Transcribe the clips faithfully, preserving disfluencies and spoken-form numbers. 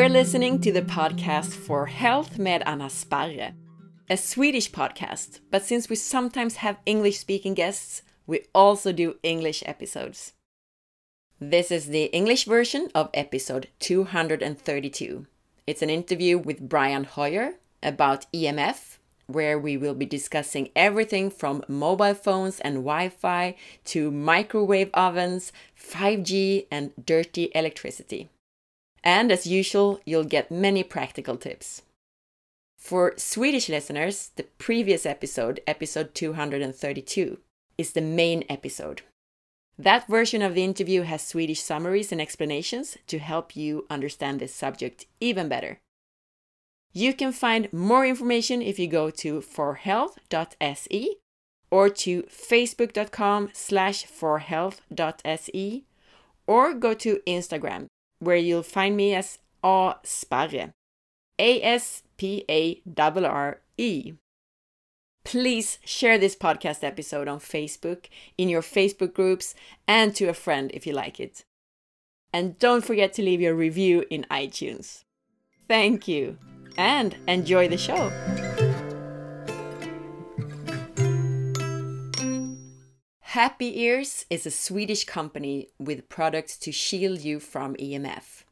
You're listening to the podcast for Health Med Anna Sparre, a Swedish podcast, but since we sometimes have English-speaking guests, we also do English episodes. This is the English version of episode two hundred thirty-two. It's an interview with Brian Hoyer about E M F, where we will be discussing everything from mobile phones and Wi-Fi to microwave ovens, five G and dirty electricity. And as usual, you'll get many practical tips. For Swedish listeners, the previous episode, episode two hundred thirty-two, is the main episode. That version of the interview has Swedish summaries and explanations to help you understand this subject even better. You can find more information if you go to for health dot s e or to facebook dot com slash for health dot s e or go to Instagram, where you'll find me as A. Sparre, A S P A R R E. Please share this podcast episode on Facebook, in your Facebook groups, and to a friend if you like it. And don't forget to leave your review in iTunes. Thank you, and enjoy the show! Happy Ears is a Swedish company with products to shield you from E M F.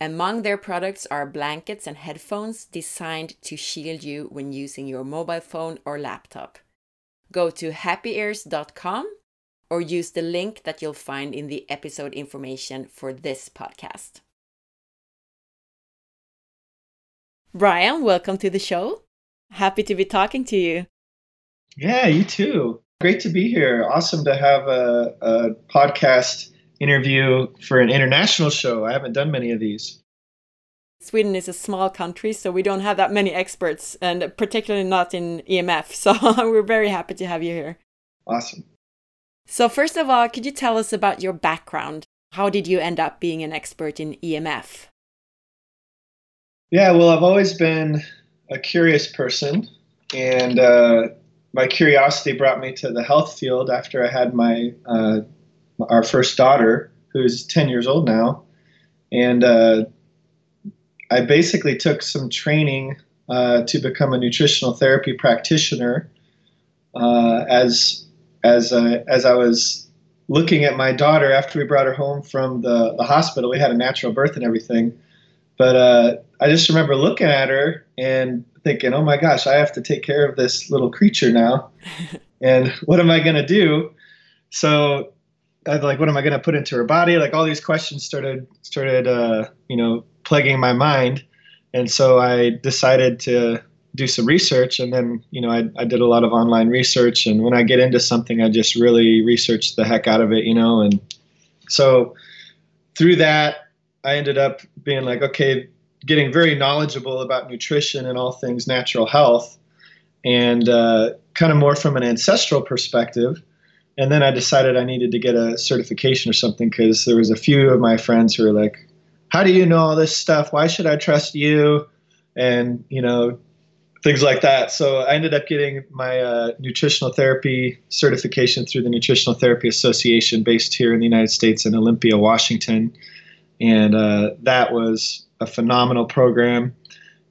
Among their products are blankets and headphones designed to shield you when using your mobile phone or laptop. Go to happy ears dot com or use the link that you'll find in the episode information for this podcast. Brian, welcome to the show. Happy to be talking to you. Yeah, you too. Great to be here. Awesome to have a, a podcast interview for an international show. I haven't done many of these. Sweden is a small country, so we don't have that many experts, and particularly not in E M F. So we're very happy to have you here. Awesome. So first of all, could you tell us about your background? How did you end up being an expert in E M F? Yeah, well, I've always been a curious person, and uh, my curiosity brought me to the health field after I had my uh, our first daughter, who's ten years old now. And uh, I basically took some training uh, to become a nutritional therapy practitioner uh, as as uh, as I was looking at my daughter after we brought her home from the, the hospital. We had a natural birth and everything. But uh, I just remember looking at her and thinking, oh my gosh, I have to take care of this little creature now. And what am I going to do? So I was like, what am I going to put into her body? Like all these questions started, started, uh, you know, plaguing my mind. And so I decided to do some research, and then, you know, I, I did a lot of online research. And when I get into something, I just really research the heck out of it, you know? And so through that, I ended up being like, okay, getting very knowledgeable about nutrition and all things natural health, and uh, kind of more from an ancestral perspective. And then I decided I needed to get a certification or something, because there was a few of my friends who were like, how do you know all this stuff? Why should I trust you? And, you know, things like that. So I ended up getting my uh, nutritional therapy certification through the Nutritional Therapy Association, based here in the United States in Olympia, Washington. And uh, that was a phenomenal program.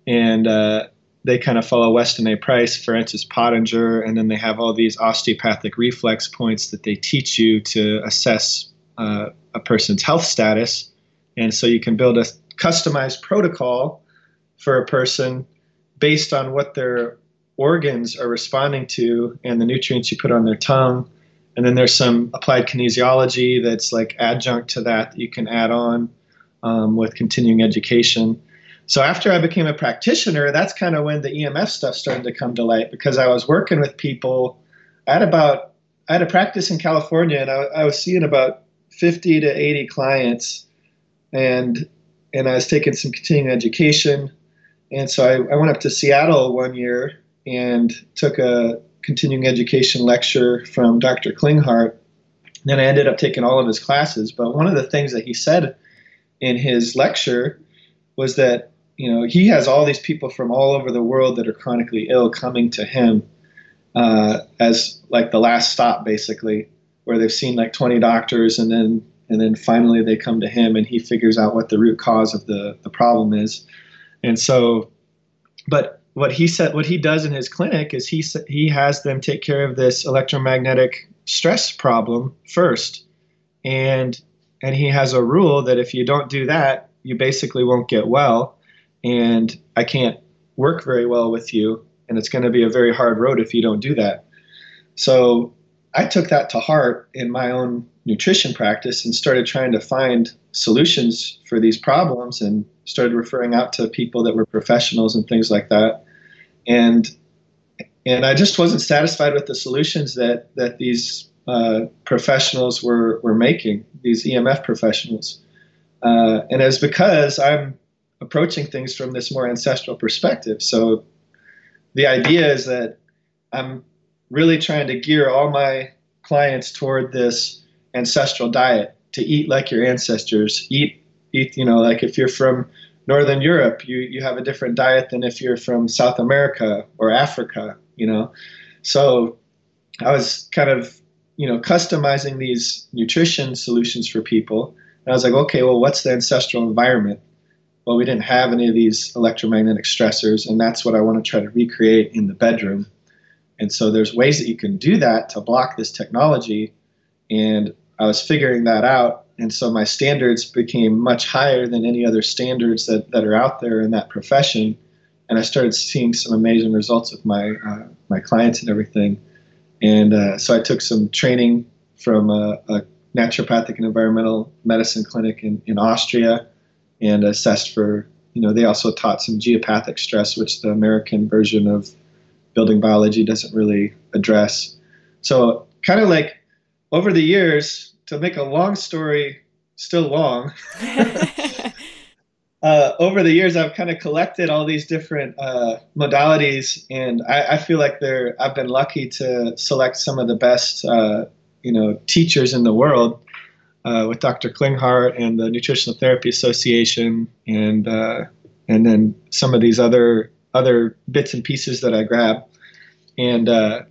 And uh, they kind of follow Weston A. Price, Francis Pottinger, and then they have all these osteopathic reflex points that they teach you to assess uh, a person's health status. And so you can build a customized protocol for a person based on what their organs are responding to and the nutrients you put on their tongue. And then there's some applied kinesiology that's like adjunct to that that you can add on um, with continuing education. So after I became a practitioner, that's kind of when the E M F stuff started to come to light, because I was working with people. I had about I had a practice in California, and I, I was seeing about fifty to eighty clients, and and I was taking some continuing education. And so I, I went up to Seattle one year and took a continuing education lecture from Doctor Klinghardt. And then I ended up taking all of his classes. But one of the things that he said in his lecture was that, you know, he has all these people from all over the world that are chronically ill coming to him uh, as like the last stop, basically, where they've seen like twenty doctors, and then And then finally they come to him and he figures out what the root cause of the, the problem is. And so, but what he said, what he does in his clinic is he, he has them take care of this electromagnetic stress problem first. And, and he has a rule that if you don't do that, you basically won't get well. And I can't work very well with you. And it's going to be a very hard road if you don't do that. So I took that to heart in my own nutrition practice and started trying to find solutions for these problems and started referring out to people that were professionals and things like that. And and I just wasn't satisfied with the solutions that, that these uh, professionals were, were making, these E M F professionals. Uh, and it's because I'm approaching things from this more ancestral perspective. So the idea is that I'm really trying to gear all my clients toward this ancestral diet, to eat like your ancestors, eat, eat, you know, like if you're from Northern Europe, you, you have a different diet than if you're from South America or Africa, you know? So I was kind of, you know, customizing these nutrition solutions for people. And I was like, okay, well, what's the ancestral environment? Well, we didn't have any of these electromagnetic stressors, and that's what I want to try to recreate in the bedroom. And so there's ways that you can do that to block this technology. And I was figuring that out. And so my standards became much higher than any other standards that, that are out there in that profession. And I started seeing some amazing results with my, uh, my clients and everything. And uh, so I took some training from a, a naturopathic and environmental medicine clinic in, in Austria, and assessed for, you know, they also taught some geopathic stress, which the American version of building biology doesn't really address. So kind of like over the years, to make a long story still long, uh, over the years, I've kind of collected all these different uh, modalities, and I, I feel like they're, I've been lucky to select some of the best, uh, you know, teachers in the world. Uh, with Doctor Klinghardt and the Nutritional Therapy Association, and uh, and then some of these other other bits and pieces that I grab, and uh,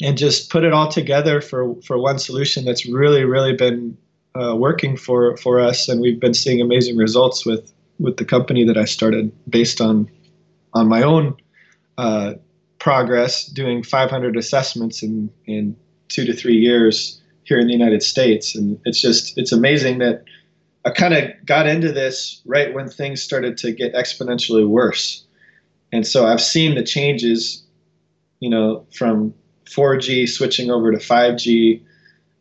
and just put it all together for, for one solution that's really really been uh, working for for us, and we've been seeing amazing results with, with the company that I started based on on my own uh, progress, doing five hundred assessments in in two to three years. Here in the United States. And it's just, it's amazing that I kind of got into this right when things started to get exponentially worse. And so I've seen the changes, you know, from four G switching over to five G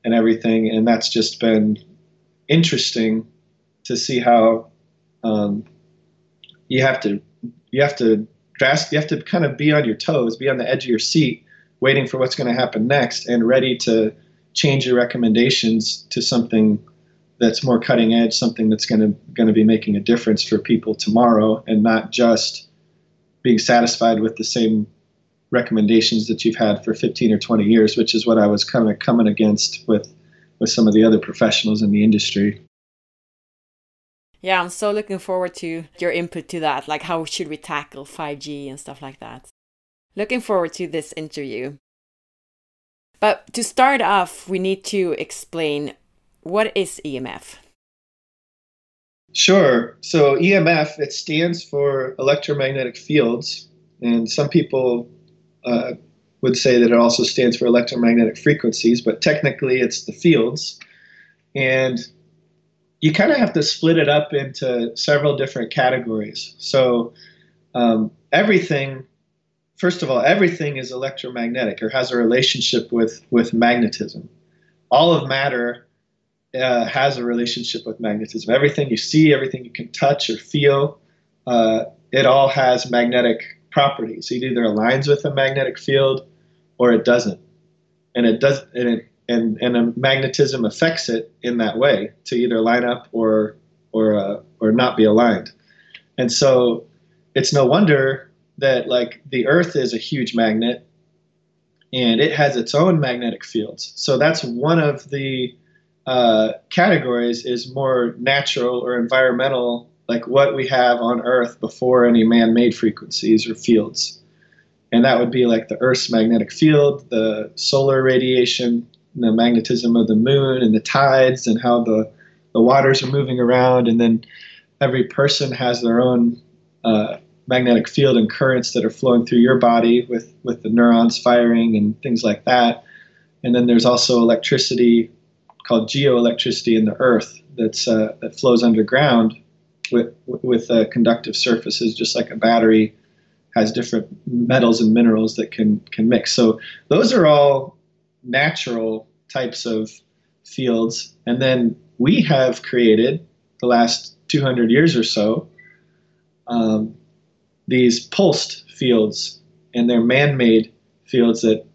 and everything. And that's just been interesting to see how um, you have to, you have to drastically, you have to kind of be on your toes, be on the edge of your seat, waiting for what's going to happen next and ready to change your recommendations to something that's more cutting edge, something that's going to going to be making a difference for people tomorrow, and not just being satisfied with the same recommendations that you've had for fifteen or twenty years, which is what I was kind of coming against with, with some of the other professionals in the industry. Yeah, I'm so looking forward to your input to that, like how should we tackle five G and stuff like that. Looking forward to this interview. But to start off, we need to explain, what is E M F? Sure. So E M F, it stands for electromagnetic fields. And some people uh, would say that it also stands for electromagnetic frequencies, but technically it's the fields. And you kind of have to split it up into several different categories. So um, everything... First of all, everything is electromagnetic or has a relationship with, with magnetism. All of matter uh, has a relationship with magnetism. Everything you see, everything you can touch or feel, uh, it all has magnetic properties. It either aligns with a magnetic field or it doesn't. And it does, and it, and, and a magnetism affects it in that way, to either line up or or uh, or not be aligned. And so it's no wonder that like the Earth is a huge magnet and it has its own magnetic fields. So that's one of the uh, categories, is more natural or environmental, like what we have on Earth before any man-made frequencies or fields. And that would be like the Earth's magnetic field, the solar radiation, the magnetism of the moon and the tides and how the, the waters are moving around. And then every person has their own uh, magnetic field and currents that are flowing through your body with, with the neurons firing and things like that. And then there's also electricity called geoelectricity in the earth that's uh, that flows underground with with uh, conductive surfaces, just like a battery has different metals and minerals that can can mix. So those are all natural types of fields. And then we have created the last two hundred years or so um, these pulsed fields, and they're man-made fields that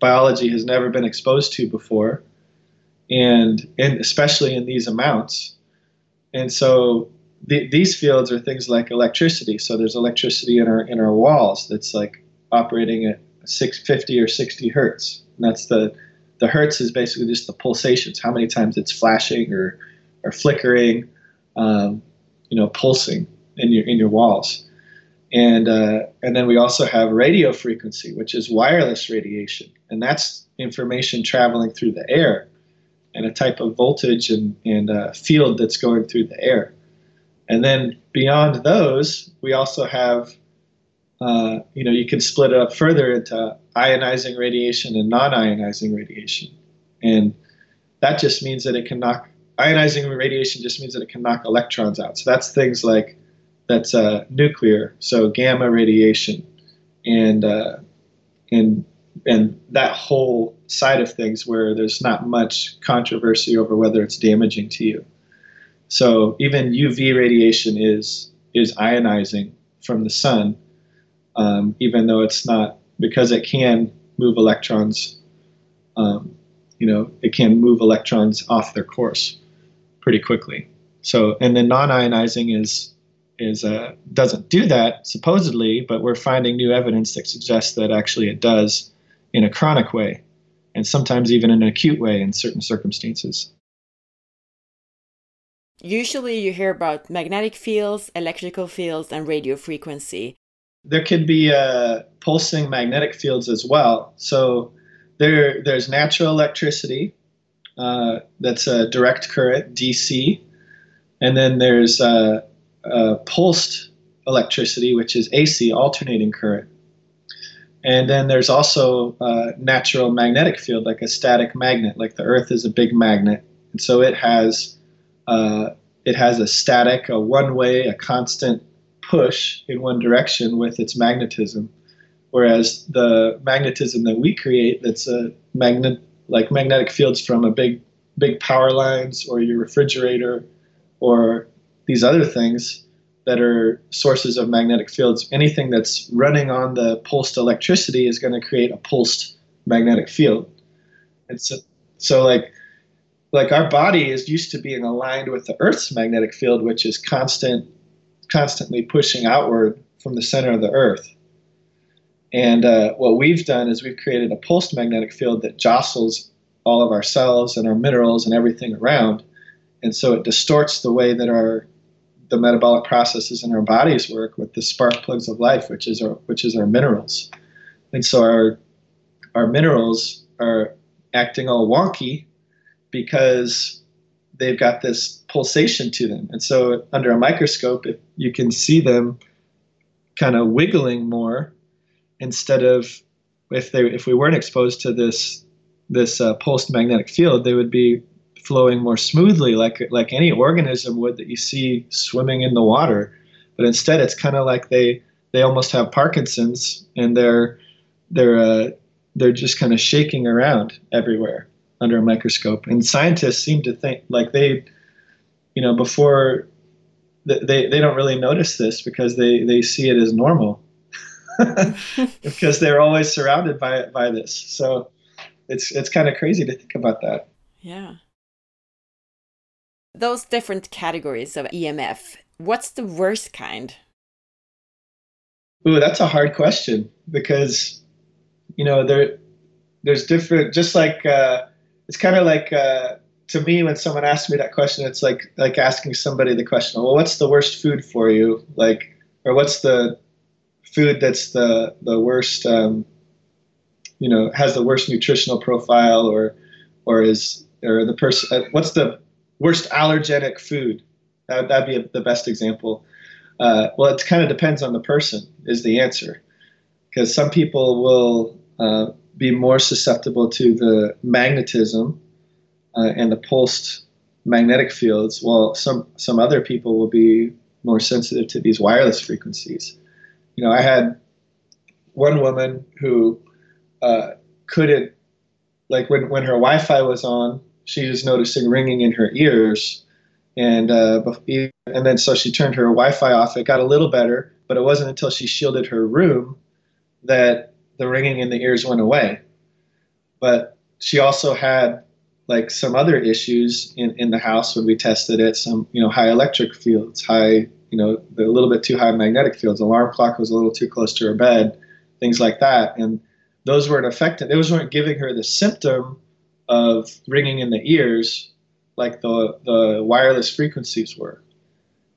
biology has never been exposed to before, and, and especially in these amounts. And so the, these fields are things like electricity. So there's electricity in our in our walls that's like operating at six fifty or sixty hertz. And that's the the hertz is basically just the pulsations, how many times it's flashing or or flickering, um, you know, pulsing in your in your walls. And uh, and then we also have radio frequency, which is wireless radiation, and that's information traveling through the air, and a type of voltage and and uh, field that's going through the air. And then beyond those, we also have, uh, you know, you can split it up further into ionizing radiation and non-ionizing radiation, and that just means that it can knock ionizing radiation just means that it can knock electrons out. So that's things like. That's uh, nuclear, so gamma radiation, and uh, and and that whole side of things where there's not much controversy over whether it's damaging to you. So even U V radiation is is ionizing from the sun, um, even though it's not, because it can move electrons. Um, you know, it can move electrons off their course pretty quickly. So, and then non-ionizing is. Is uh, doesn't do that supposedly, but we're finding new evidence that suggests that actually it does in a chronic way, and sometimes even in an acute way in certain circumstances. Usually you hear about magnetic fields, electrical fields, and radio frequency. There could be uh, pulsing magnetic fields as well. So there, there's natural electricity uh, that's a direct current, D C, and then there's uh, Uh, pulsed electricity, which is A C, alternating current. And then there's also a natural magnetic field, like a static magnet, like the earth is a big magnet. And so it has uh, it has a static, a one-way, a constant push in one direction with its magnetism. Whereas the magnetism that we create, that's a magnet, like magnetic fields from a big, big power lines or your refrigerator or these other things that are sources of magnetic fields, anything that's running on the pulsed electricity is going to create a pulsed magnetic field. And so, so like, like our body is used to being aligned with the Earth's magnetic field, which is constant, constantly pushing outward from the center of the Earth. And uh, what we've done is we've created a pulsed magnetic field that jostles all of our cells and our minerals and everything around. And so it distorts the way that our the metabolic processes in our bodies work with the spark plugs of life, which is our which is our minerals. And so our our minerals are acting all wonky because they've got this pulsation to them. And so under a microscope, if you can see them kind of wiggling more instead of if they if we weren't exposed to this this uh, pulsed magnetic field, they would be flowing more smoothly like like any organism would that you see swimming in the water. But instead it's kind of like they they almost have Parkinson's and they're they're uh, they're just kind of shaking around everywhere under a microscope. And scientists seem to think like they you know before they they don't really notice this because they they see it as normal because they're always surrounded by it by this. So it's it's kind of crazy to think about that. Yeah. Those different categories of E M F, what's the worst kind? Ooh, that's a hard question because, you know, there, there's different, just like, uh, it's kind of like, uh, to me, when someone asks me that question, it's like, like asking somebody the question, well, what's the worst food for you? Like, or what's the food that's the, the worst, um, you know, has the worst nutritional profile or, or is or the person uh, what's the worst allergenic food? That, that'd be a, the best example. Uh, well, it kind of depends on the person is the answer, because some people will uh, be more susceptible to the magnetism uh, and the pulsed magnetic fields, while some some other people will be more sensitive to these wireless frequencies. You know, I had one woman who uh, couldn't, like when, when her Wi-Fi was on, she was noticing ringing in her ears. And uh, and then so she turned her Wi-Fi off. It got a little better, but it wasn't until she shielded her room that the ringing in the ears went away. But she also had like some other issues in, in the house when we tested it, some, you know, high electric fields, high, you know, a little bit too high magnetic fields. Alarm clock was a little too close to her bed, things like that. And those weren't affected. Those weren't giving her the symptom of ringing in the ears like the, the wireless frequencies were.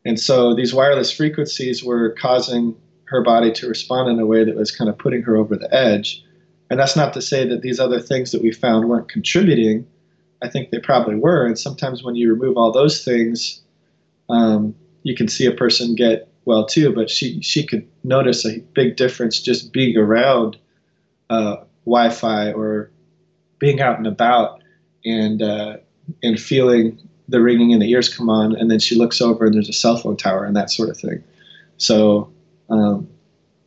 And so these wireless frequencies were causing her body to respond in a way that was kind of putting her over the edge. And that's not to say that these other things that we found weren't contributing. I think they probably were. And sometimes when you remove all those things, um, you can see a person get well too. But she, she could notice a big difference just being around uh, Wi-Fi or being out and about and uh, and feeling the ringing in the ears come on, and then she looks over and there's a cell phone tower and that sort of thing. So um,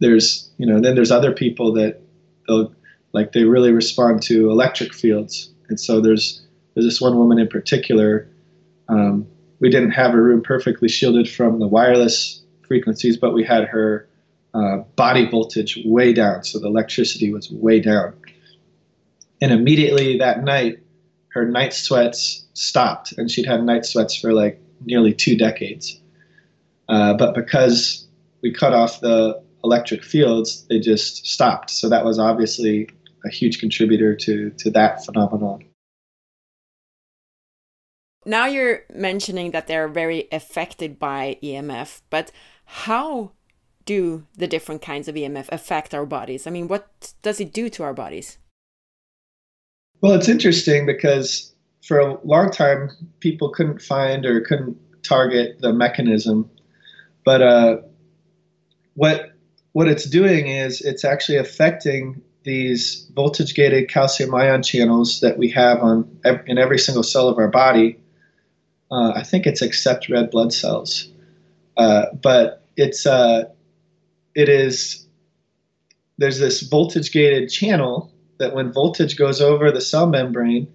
there's, you know, then there's other people that they'll, like they really respond to electric fields. And so there's, there's this one woman in particular, um, we didn't have her room perfectly shielded from the wireless frequencies, but we had her uh, body voltage way down. So the electricity was way down. And immediately that night, her night sweats stopped, and she'd had night sweats for like nearly two decades. Uh, but because we cut off the electric fields, they just stopped. So that was obviously a huge contributor to, to that phenomenon. Now you're mentioning that they're very affected by E M F, but how do the different kinds of E M F affect our bodies? I mean, what does it do to our bodies? Well, it's interesting because for a long time, people couldn't find or couldn't target the mechanism. But uh, what what it's doing is it's actually affecting these voltage-gated calcium ion channels that we have on in every single cell of our body. Uh, I think it's except red blood cells. Uh, but it's uh, it is there's this voltage-gated channel that when voltage goes over the cell membrane,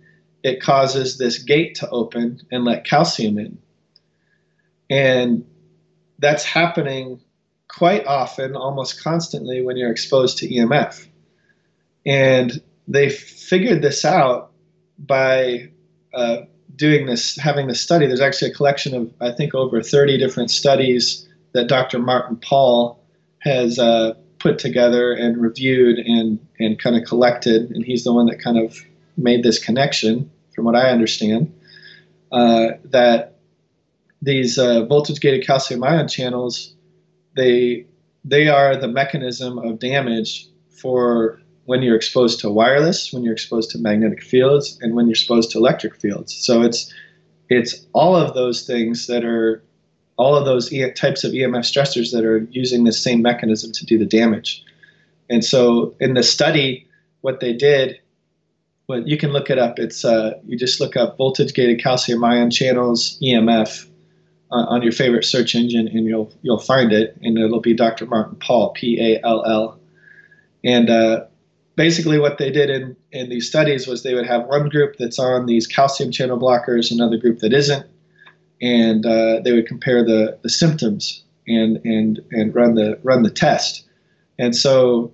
it causes this gate to open and let calcium in. And that's happening quite often, almost constantly, when you're exposed to E M F. And they figured this out by uh, doing this, having this study. There's actually a collection of, I think, over thirty different studies that Doctor Martin Paul has uh, put together and reviewed and and kind of collected, and he's the one that kind of made this connection, from what I understand, uh, that these uh, voltage-gated calcium ion channels, they they are the mechanism of damage for when you're exposed to wireless, when you're exposed to magnetic fields, and when you're exposed to electric fields. So it's it's all of those things that are all of those e- types of E M F stressors that are using the same mechanism to do the damage. And so in the study, what they did, what you can look it up, it's uh, you just look up voltage-gated calcium ion channels, E M F, uh, on your favorite search engine, and you'll you'll find it, and it'll be Doctor Martin Paul, P A L L. And uh, basically what they did in, in these studies was they would have one group that's on these calcium channel blockers, another group that isn't, and uh, they would compare the, the symptoms and and and run the run the test. And so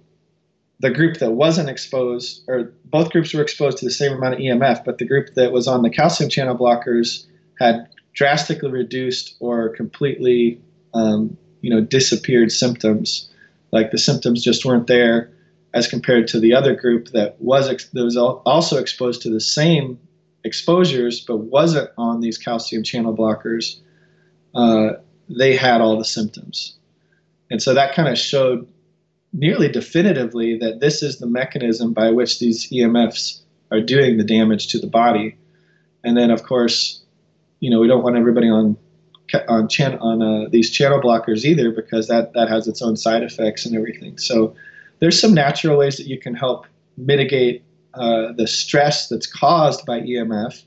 the group that wasn't exposed, or both groups were exposed to the same amount of E M F, but the group that was on the calcium channel blockers had drastically reduced or completely um, you know disappeared symptoms. Like the symptoms just weren't there, as compared to the other group that was ex- that was also exposed to the same exposures but wasn't on these calcium channel blockers. Uh, they had all the symptoms. And so that kind of showed nearly definitively that this is the mechanism by which these E M Fs are doing the damage to the body. And then, of course, you know, we don't want everybody on on chan- on uh, these channel blockers either, because that, that has its own side effects and everything. So there's some natural ways that you can help mitigate uh, the stress that's caused by E M F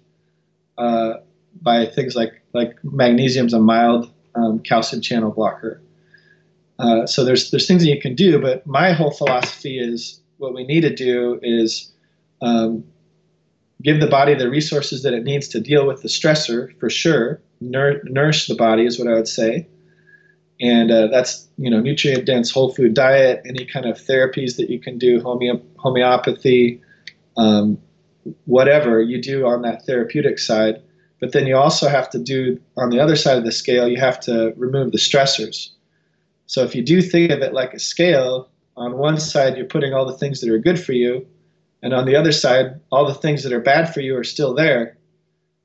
uh, by things like, like magnesium's a mild um, calcium channel blocker. Uh, so there's there's things that you can do, but my whole philosophy is what we need to do is um, give the body the resources that it needs to deal with the stressor, for sure. Nour- nourish the body is what I would say. And uh, that's, you know, nutrient-dense whole food diet, any kind of therapies that you can do, homeo- homeopathy, um, whatever you do on that therapeutic side. But then you also have to do, on the other side of the scale, you have to remove the stressors. So if you do think of it like a scale, on one side you're putting all the things that are good for you, and on the other side, all the things that are bad for you are still there.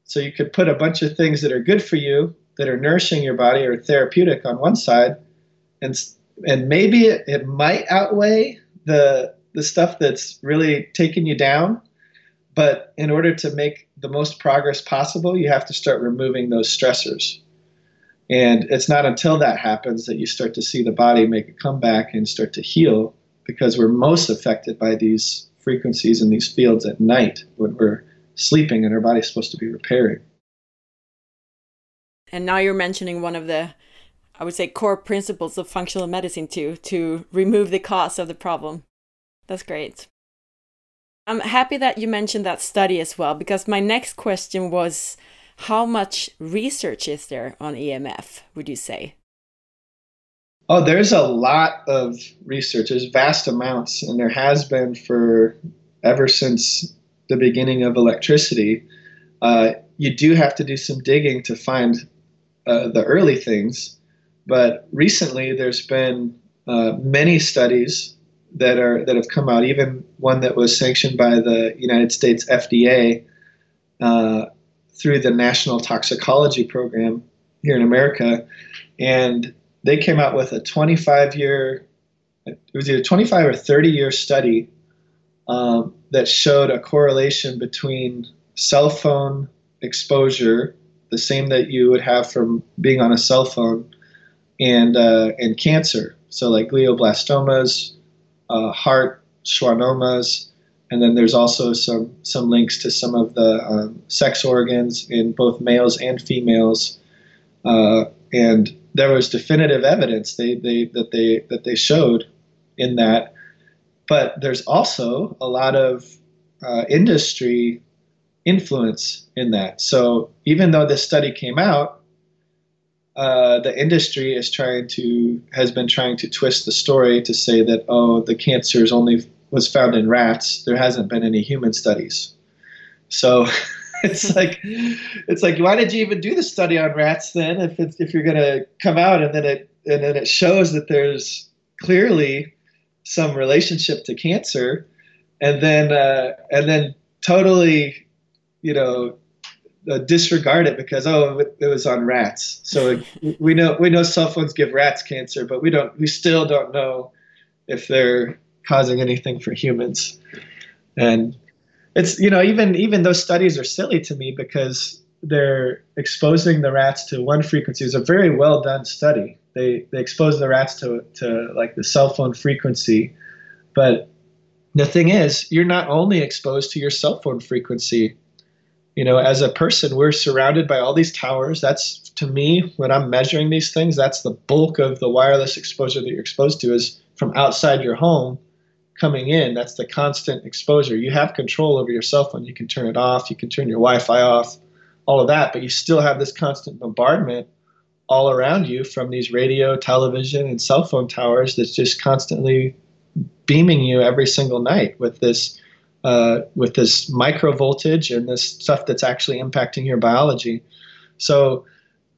So you could put a bunch of things that are good for you, that are nourishing your body or therapeutic on one side, and and maybe it, it might outweigh the the stuff that's really taking you down. But in order to make the most progress possible, you have to start removing those stressors. And it's not until that happens that you start to see the body make a comeback and start to heal, because we're most affected by these frequencies in these fields at night when we're sleeping and our body's supposed to be repairing. And now you're mentioning one of the, I would say, core principles of functional medicine too, to remove the cause of the problem. That's great. I'm happy that you mentioned that study as well, because my next question was, how much research is there on E M F, would you say? Oh, there's a lot of research. There's vast amounts, and there has been for ever since the beginning of electricity. Uh, you do have to do some digging to find uh, the early things, but recently there's been uh, many studies that are that have come out, even one that was sanctioned by the United States F D A, uh, through the National Toxicology Program here in America. And they came out with a twenty-five year, it was either twenty-five or thirty year study um, that showed a correlation between cell phone exposure, the same that you would have from being on a cell phone, and, uh, and cancer. So like glioblastomas, uh, heart, schwannomas, and then there's also some some links to some of the um, sex organs in both males and females, uh, and there was definitive evidence they, they that they that they showed in that. But there's also a lot of uh, industry influence in that. So even though this study came out, uh, the industry is trying to has been trying to twist the story to say that, oh, the cancer is only was found in rats. There hasn't been any human studies. So it's like, it's like, why did you even do the study on rats then? If it's, if you're going to come out and then it, and then it shows that there's clearly some relationship to cancer, and then, uh, and then totally, you know, uh, disregard it because, oh, it, it was on rats. So it, we know, we know cell phones give rats cancer, but we don't, we still don't know if they're causing anything for humans. And it's, you know, even even those studies are silly to me, because they're exposing the rats to one frequency. It's a very well done study. They they expose the rats to to like the cell phone frequency, but the thing is, you're not only exposed to your cell phone frequency. You know, as a person, we're surrounded by all these towers. That's, to me, when I'm measuring these things, that's the bulk of the wireless exposure that you're exposed to, is from outside your home coming in. That's the constant exposure. You have control over your cell phone. You can turn it off. You can turn your Wi-Fi off, all of that. But you still have this constant bombardment all around you from these radio, television, and cell phone towers that's just constantly beaming you every single night with this uh, with this micro voltage and this stuff that's actually impacting your biology. So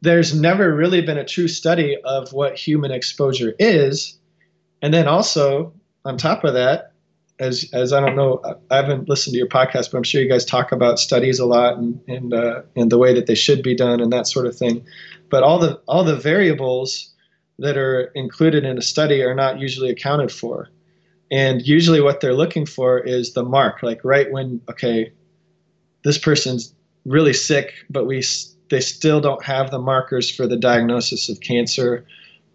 there's never really been a true study of what human exposure is. And then also, on top of that, as as I don't know, I haven't listened to your podcast, but I'm sure you guys talk about studies a lot and and uh, and the way that they should be done and that sort of thing. But all the all the variables that are included in a study are not usually accounted for, And usually what they're looking for is the mark, like right when, okay, this person's really sick, but we they still don't have the markers for the diagnosis of cancer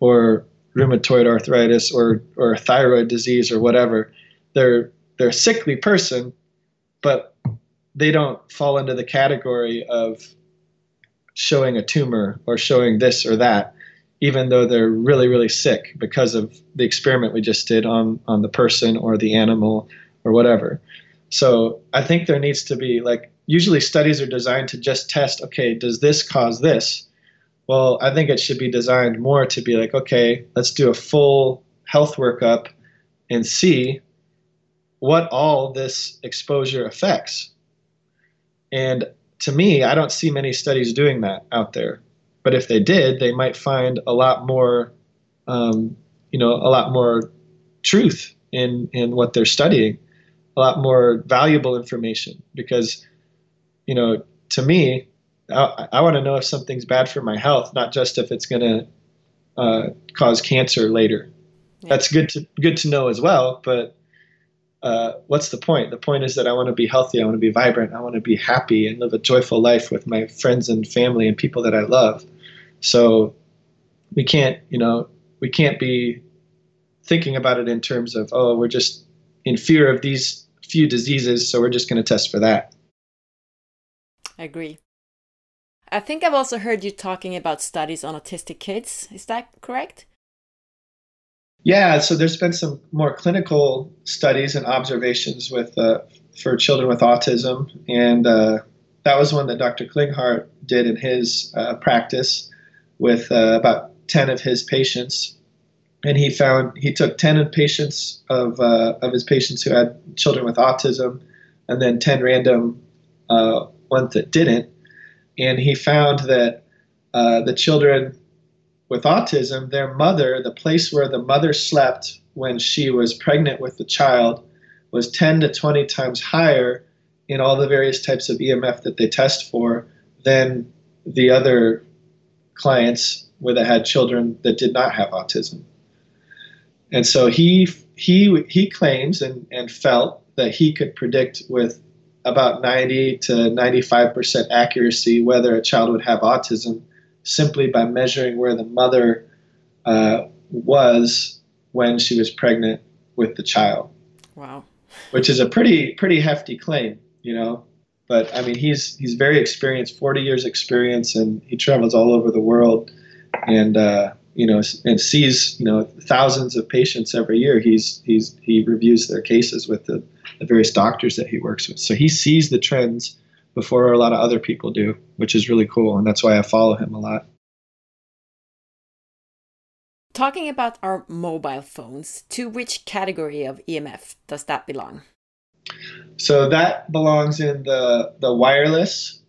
or rheumatoid arthritis or or thyroid disease or whatever. They're they're a sickly person, but they don't fall into the category of showing a tumor or showing this or that, even though they're really, really sick because of the experiment we just did on, on the person or the animal or whatever. So I think there needs to be, like, usually studies are designed to just test, okay, does this cause this? Well, I think it should be designed more to be like, okay, let's do a full health workup and see what all this exposure affects. And to me, I don't see many studies doing that out there. But if they did, they might find a lot more, um, you know, a lot more truth in, in what they're studying, a lot more valuable information. Because, you know, to me, I, I want to know if something's bad for my health, not just if it's going to uh, cause cancer later. Yeah. That's good to good to know as well. But uh, what's the point? The point is that I want to be healthy. I want to be vibrant. I want to be happy and live a joyful life with my friends and family and people that I love. So we can't, you know, we can't be thinking about it in terms of, oh, we're just in fear of these few diseases, so we're just going to test for that. I agree. I think I've also heard you talking about studies on autistic kids. Is that correct? Yeah, so there's been some more clinical studies and observations with uh, for children with autism, and uh, that was one that Doctor Klinghardt did in his uh, practice with uh, about ten of his patients, and he found he took ten of patients of uh, of his patients who had children with autism, and then ten random uh, ones that didn't, and he found that uh, the children with autism, their mother, the place where the mother slept when she was pregnant with the child was ten to twenty times higher in all the various types of E M F that they test for than the other clients where they had children that did not have autism. And so he he he claims and, and felt that he could predict with about ninety to ninety-five percent accuracy whether a child would have autism simply by measuring where the mother uh, was when she was pregnant with the child. Wow. Which is a pretty pretty hefty claim, you know. But I mean, he's he's very experienced, forty years experience, and he travels all over the world, and uh, you know, and sees, you know, thousands of patients every year. He's he's he reviews their cases with the, the various doctors that he works with. So he sees the trends before a lot of other people do, which is really cool. And that's why I follow him a lot. Talking about our mobile phones, to which category of E M F does that belong? So that belongs in the, the wireless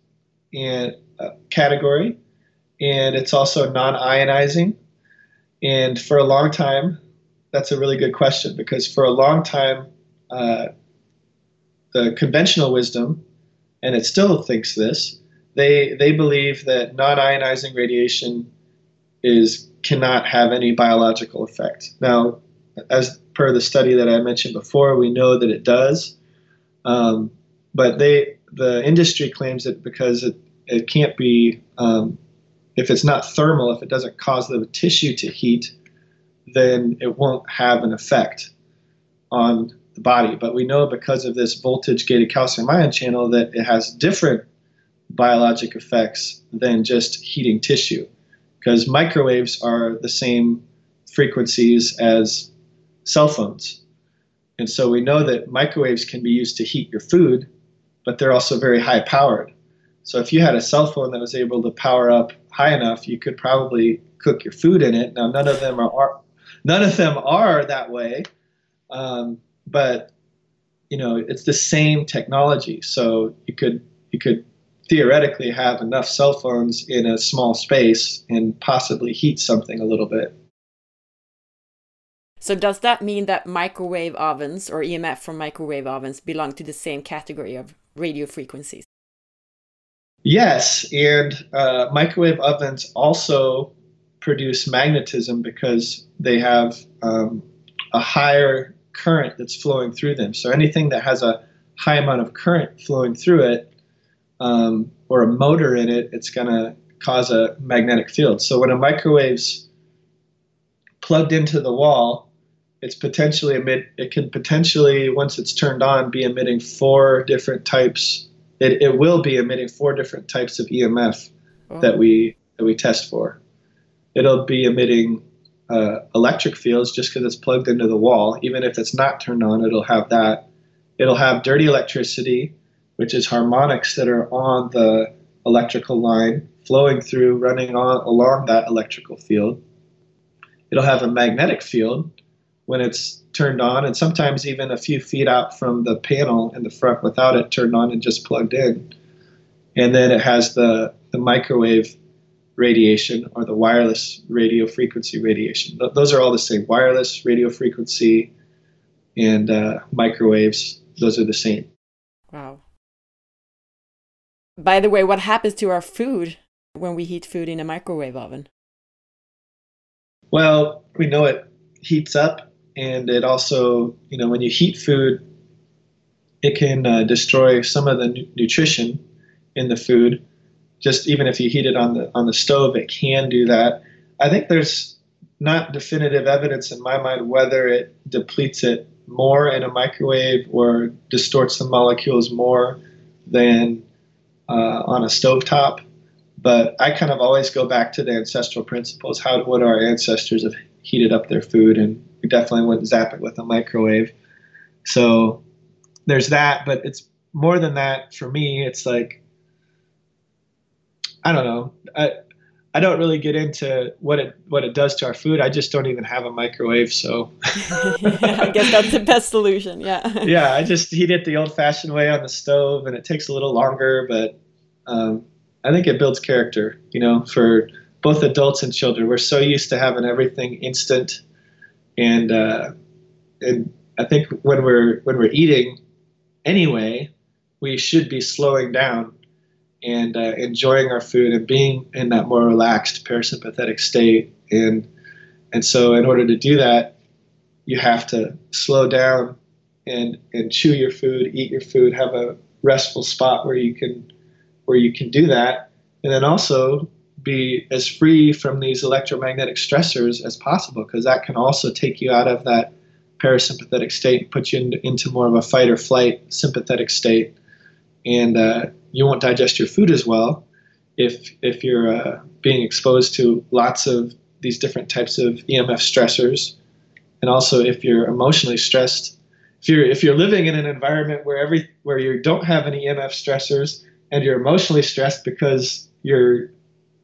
and, uh, category, and it's also non-ionizing. And for a long time, that's a really good question, because for a long time, uh, the conventional wisdom, and it still thinks this, they they believe that non-ionizing radiation is cannot have any biological effect. Now, as per the study that I mentioned before, we know that it does, um, but they the industry claims it because it, it can't be, um, if it's not thermal, if it doesn't cause the tissue to heat, then it won't have an effect on the body. But we know because of this voltage gated calcium ion channel that it has different biologic effects than just heating tissue, because microwaves are the same frequencies as cell phones. And so we know that microwaves can be used to heat your food, but they're also very high powered. So if you had a cell phone that was able to power up high enough, you could probably cook your food in it. Now, none of them are, are none of them are that way. Um, But, you know, it's the same technology. So you could you could theoretically have enough cell phones in a small space and possibly heat something a little bit. So does that mean that microwave ovens or E M F from microwave ovens belong to the same category of radio frequencies? Yes. And uh, microwave ovens also produce magnetism because they have um, a higher current that's flowing through them. So anything that has a high amount of current flowing through it, um, or a motor in it, it's going to cause a magnetic field. So when a microwave's plugged into the wall, it's potentially emit, it can potentially, once it's turned on, be emitting four different types, it, it will be emitting four different types of E M F oh. that we that we test for. It'll be emitting uh, electric fields just because it's plugged into the wall. Even if it's not turned on, it'll have that. It'll have dirty electricity, which is harmonics that are on the electrical line flowing through, running on along that electrical field. It'll have a magnetic field when it's turned on, and sometimes even a few feet out from the panel in the front without it turned on and just plugged in. And then it has the, the microwave radiation, or the wireless radio frequency radiation. Th- those are all the same. Wireless, radio frequency, and uh, microwaves, those are the same. Wow. By the way, what happens to our food when we heat food in a microwave oven? Well, we know it heats up, and it also, you know, when you heat food, it can uh, destroy some of the nu- nutrition in the food. Just even if you heat it on the on the stove, it can do that. I think there's not definitive evidence in my mind whether it depletes it more in a microwave or distorts the molecules more than uh, on a stovetop. But I kind of always go back to the ancestral principles. How would our ancestors have heated up their food? And we definitely wouldn't zap it with a microwave. So there's that, but it's more than that for me. It's like, I don't know. I I don't really get into what it what it does to our food. I just don't even have a microwave, so yeah, I guess that's the best solution. Yeah. Yeah, I just heat it the old-fashioned way on the stove, and it takes a little longer, but um, I think it builds character, you know, for both adults and children. We're so used to having everything instant, and uh, and I think when we're when we're eating, anyway, we should be slowing down and uh, enjoying our food and being in that more relaxed parasympathetic state. And and so in order to do that, you have to slow down and, and chew your food, eat your food, have a restful spot where you can where you can do that, and then also be as free from these electromagnetic stressors as possible, because that can also take you out of that parasympathetic state and put you in, into more of a fight or flight sympathetic state. And uh, you won't digest your food as well if if you're uh, being exposed to lots of these different types of E M F stressors, and also if you're emotionally stressed, if you're if you're living in an environment where every where you don't have any E M F stressors and you're emotionally stressed because you're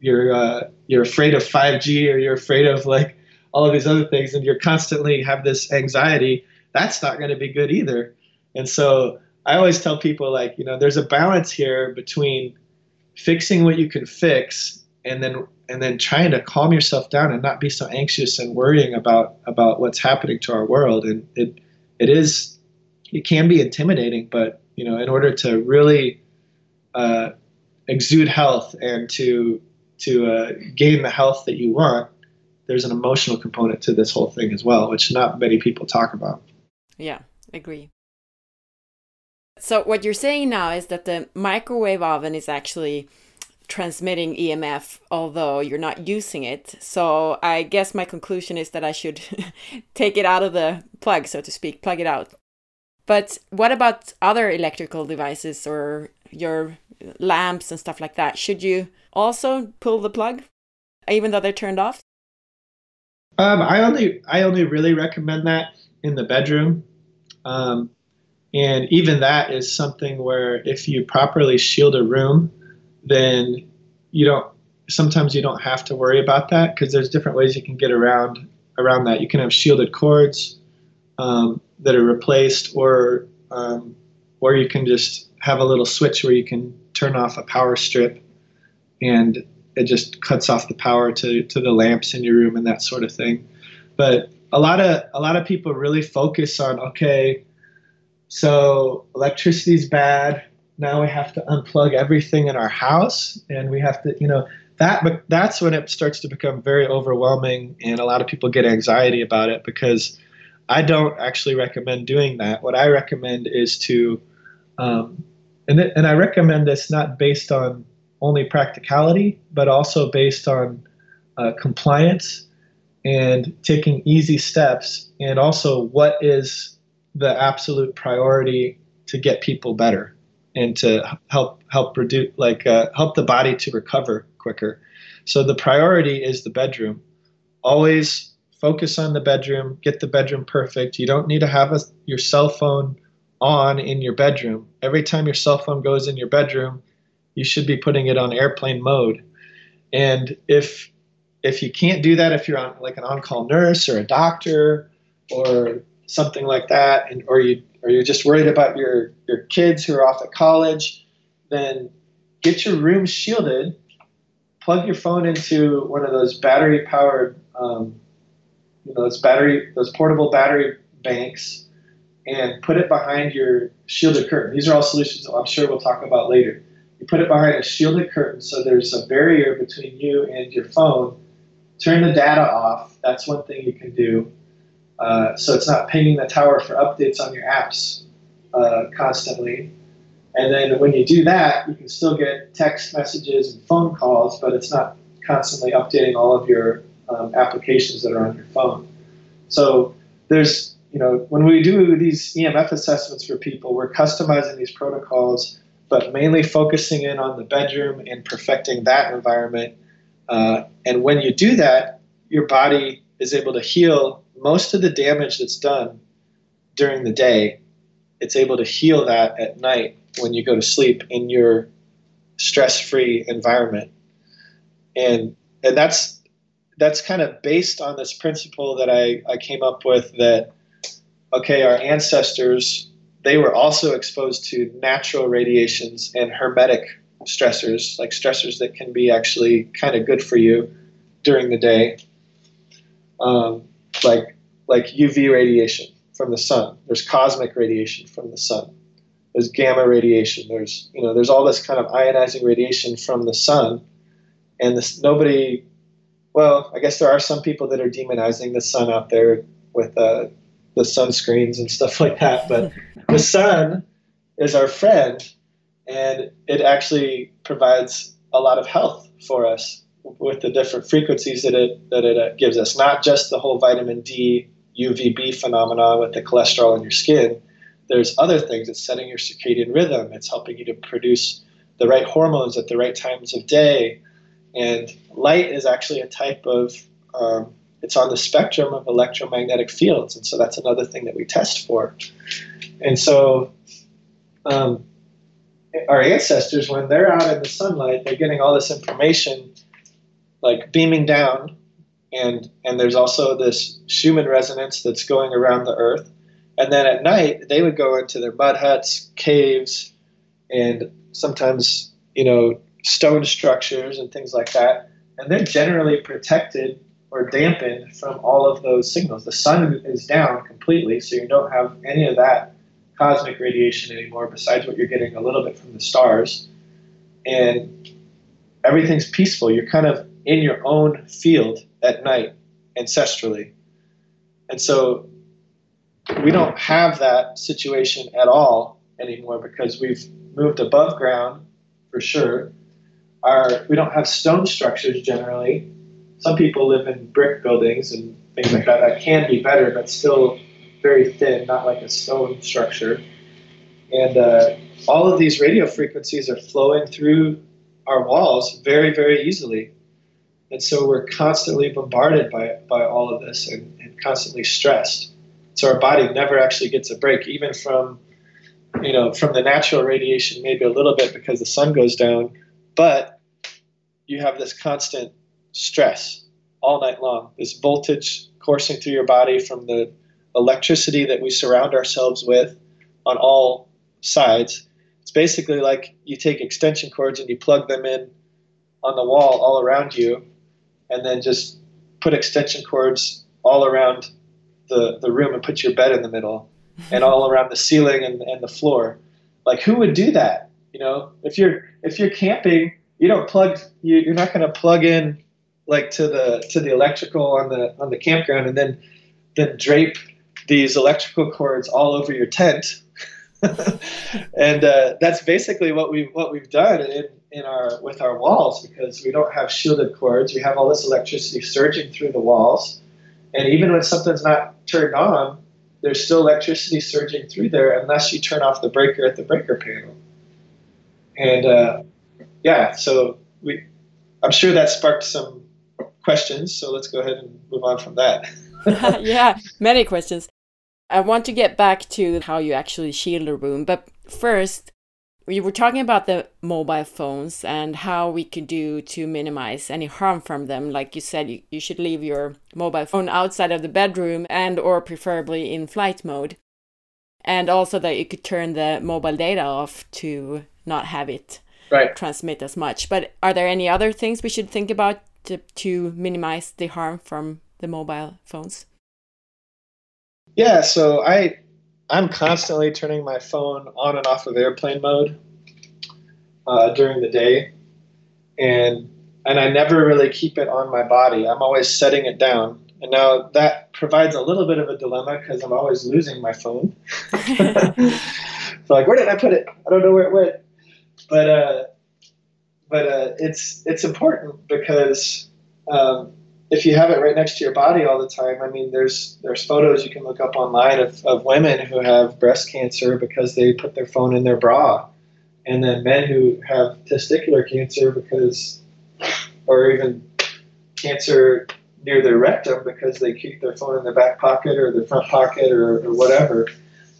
you're uh, you're afraid of five G, or you're afraid of like all of these other things, and you're constantly have this anxiety, that's not going to be good either. And so I always tell people, like, you know, there's a balance here between fixing what you can fix and then and then trying to calm yourself down and not be so anxious and worrying about about what's happening to our world. And it it is it can be intimidating, but you know, in order to really uh, exude health and to to uh, gain the health that you want, there's an emotional component to this whole thing as well, which not many people talk about. Yeah, I agree. So what you're saying now is that the microwave oven is actually transmitting E M F, although you're not using it. So I guess my conclusion is that I should take it out of the plug, so to speak, plug it out. But what about other electrical devices or your lamps and stuff like that? Should you also pull the plug, even though they're turned off? Um, I only I only really recommend that in the bedroom. Um And even that is something where if you properly shield a room, then you don't, sometimes you don't have to worry about that, because there's different ways you can get around around that. You can have shielded cords um, that are replaced, or um, or you can just have a little switch where you can turn off a power strip, and it just cuts off the power to, to the lamps in your room and that sort of thing. But a lot of a lot of people really focus on, okay, so electricity's bad. Now we have to unplug everything in our house, and we have to, you know, that. But that's when it starts to become very overwhelming, and a lot of people get anxiety about it, because I don't actually recommend doing that. What I recommend is to, um, and, th- and I recommend this not based on only practicality, but also based on uh, compliance and taking easy steps, and also what is the absolute priority to get people better and to help help reduce, like uh, help the body to recover quicker. So the priority is the bedroom. Always focus on the bedroom, get the bedroom perfect. You don't need to have a, your cell phone on in your bedroom. Every time your cell phone goes in your bedroom, you should be putting it on airplane mode. And if if you can't do that, if you're on like an on-call nurse or a doctor or something like that, and or you or you're just worried about your, your kids who are off at college, then get your room shielded. Plug your phone into one of those battery-powered, um, you know, those battery, those portable battery banks, and put it behind your shielded curtain. These are all solutions that I'm sure we'll talk about later. You put it behind a shielded curtain so there's a barrier between you and your phone. Turn the data off. That's one thing you can do. Uh, so it's not pinging the tower for updates on your apps uh, constantly. And then when you do that, you can still get text messages and phone calls, but it's not constantly updating all of your um, applications that are on your phone. So there's, you know, when we do these E M F assessments for people, we're customizing these protocols, but mainly focusing in on the bedroom and perfecting that environment. Uh, and when you do that, your body is able to heal most of the damage that's done during the day. It's able to heal that at night when you go to sleep in your stress-free environment. And and that's that's kind of based on this principle that I, I came up with, that, okay, our ancestors, they were also exposed to natural radiations and hermetic stressors, like stressors that can be actually kind of good for you during the day, um, like like U V radiation from the sun. There's cosmic radiation from the sun. There's gamma radiation. There's, you know, there's all this kind of ionizing radiation from the sun, and this nobody. Well, I guess there are some people that are demonizing the sun out there with uh, the sunscreens and stuff like that. But the sun is our friend, and it actually provides a lot of health for us with the different frequencies that it that it uh, gives us. Not just the whole vitamin D, U V B phenomena with the cholesterol in your skin. There's other things. It's setting your circadian rhythm. It's helping you to produce the right hormones at the right times of day. And light is actually a type of, um, it's on the spectrum of electromagnetic fields. And so that's another thing that we test for. And so um, our ancestors, when they're out in the sunlight, they're getting all this information, like beaming down. And, and there's also this Schumann resonance that's going around the earth. And then at night, they would go into their mud huts, caves, and sometimes, you know, stone structures and things like that. And they're generally protected or dampened from all of those signals. The sun is down completely, so you don't have any of that cosmic radiation anymore, besides what you're getting a little bit from the stars. And everything's peaceful. You're kind of in your own field at night, ancestrally. And so we don't have that situation at all anymore, because we've moved above ground, for sure. Our, we don't have stone structures generally. Some people live in brick buildings and things like that. That can be better, but still very thin, not like a stone structure. And uh, all of these radio frequencies are flowing through our walls very, very easily. And so we're constantly bombarded by, by all of this and, and constantly stressed. So our body never actually gets a break, even from, you know, from the natural radiation, maybe a little bit because the sun goes down, but you have this constant stress all night long, this voltage coursing through your body from the electricity that we surround ourselves with on all sides. It's basically like you take extension cords and you plug them in on the wall all around you, and then just put extension cords all around the, the room and put your bed in the middle, and all around the ceiling and, and the floor. Like, who would do that? You know, if you're, if you're camping, you don't plug, you, you're not going to plug in like to the, to the electrical on the, on the campground and then, then drape these electrical cords all over your tent. And uh, that's basically what we've what we've done in, in our with our walls, because we don't have shielded cords. We have all this electricity surging through the walls, and even when something's not turned on, there's still electricity surging through there unless you turn off the breaker at the breaker panel. And uh, yeah, so we I'm sure that sparked some questions. So let's go ahead and move on from that. Yeah, many questions. I want to get back to how you actually shield a room, but first, we were talking about the mobile phones and how we could do to minimize any harm from them. Like you said, you, you should leave your mobile phone outside of the bedroom and or preferably in flight mode. And also that you could turn the mobile data off to not have it right. transmit as much. But are there any other things we should think about to, to minimize the harm from the mobile phones? Yeah, so I, I'm constantly turning my phone on and off of airplane mode uh, during the day, and and I never really keep it on my body. I'm always setting it down, and now that provides a little bit of a dilemma because I'm always losing my phone. So like, where did I put it? I don't know where it went. But uh, but uh, it's it's important because. Um, If you have it right next to your body all the time, I mean, there's there's photos you can look up online of, of women who have breast cancer because they put their phone in their bra, and then men who have testicular cancer because, or even cancer near their rectum because they keep their phone in their back pocket or their front pocket or, or whatever.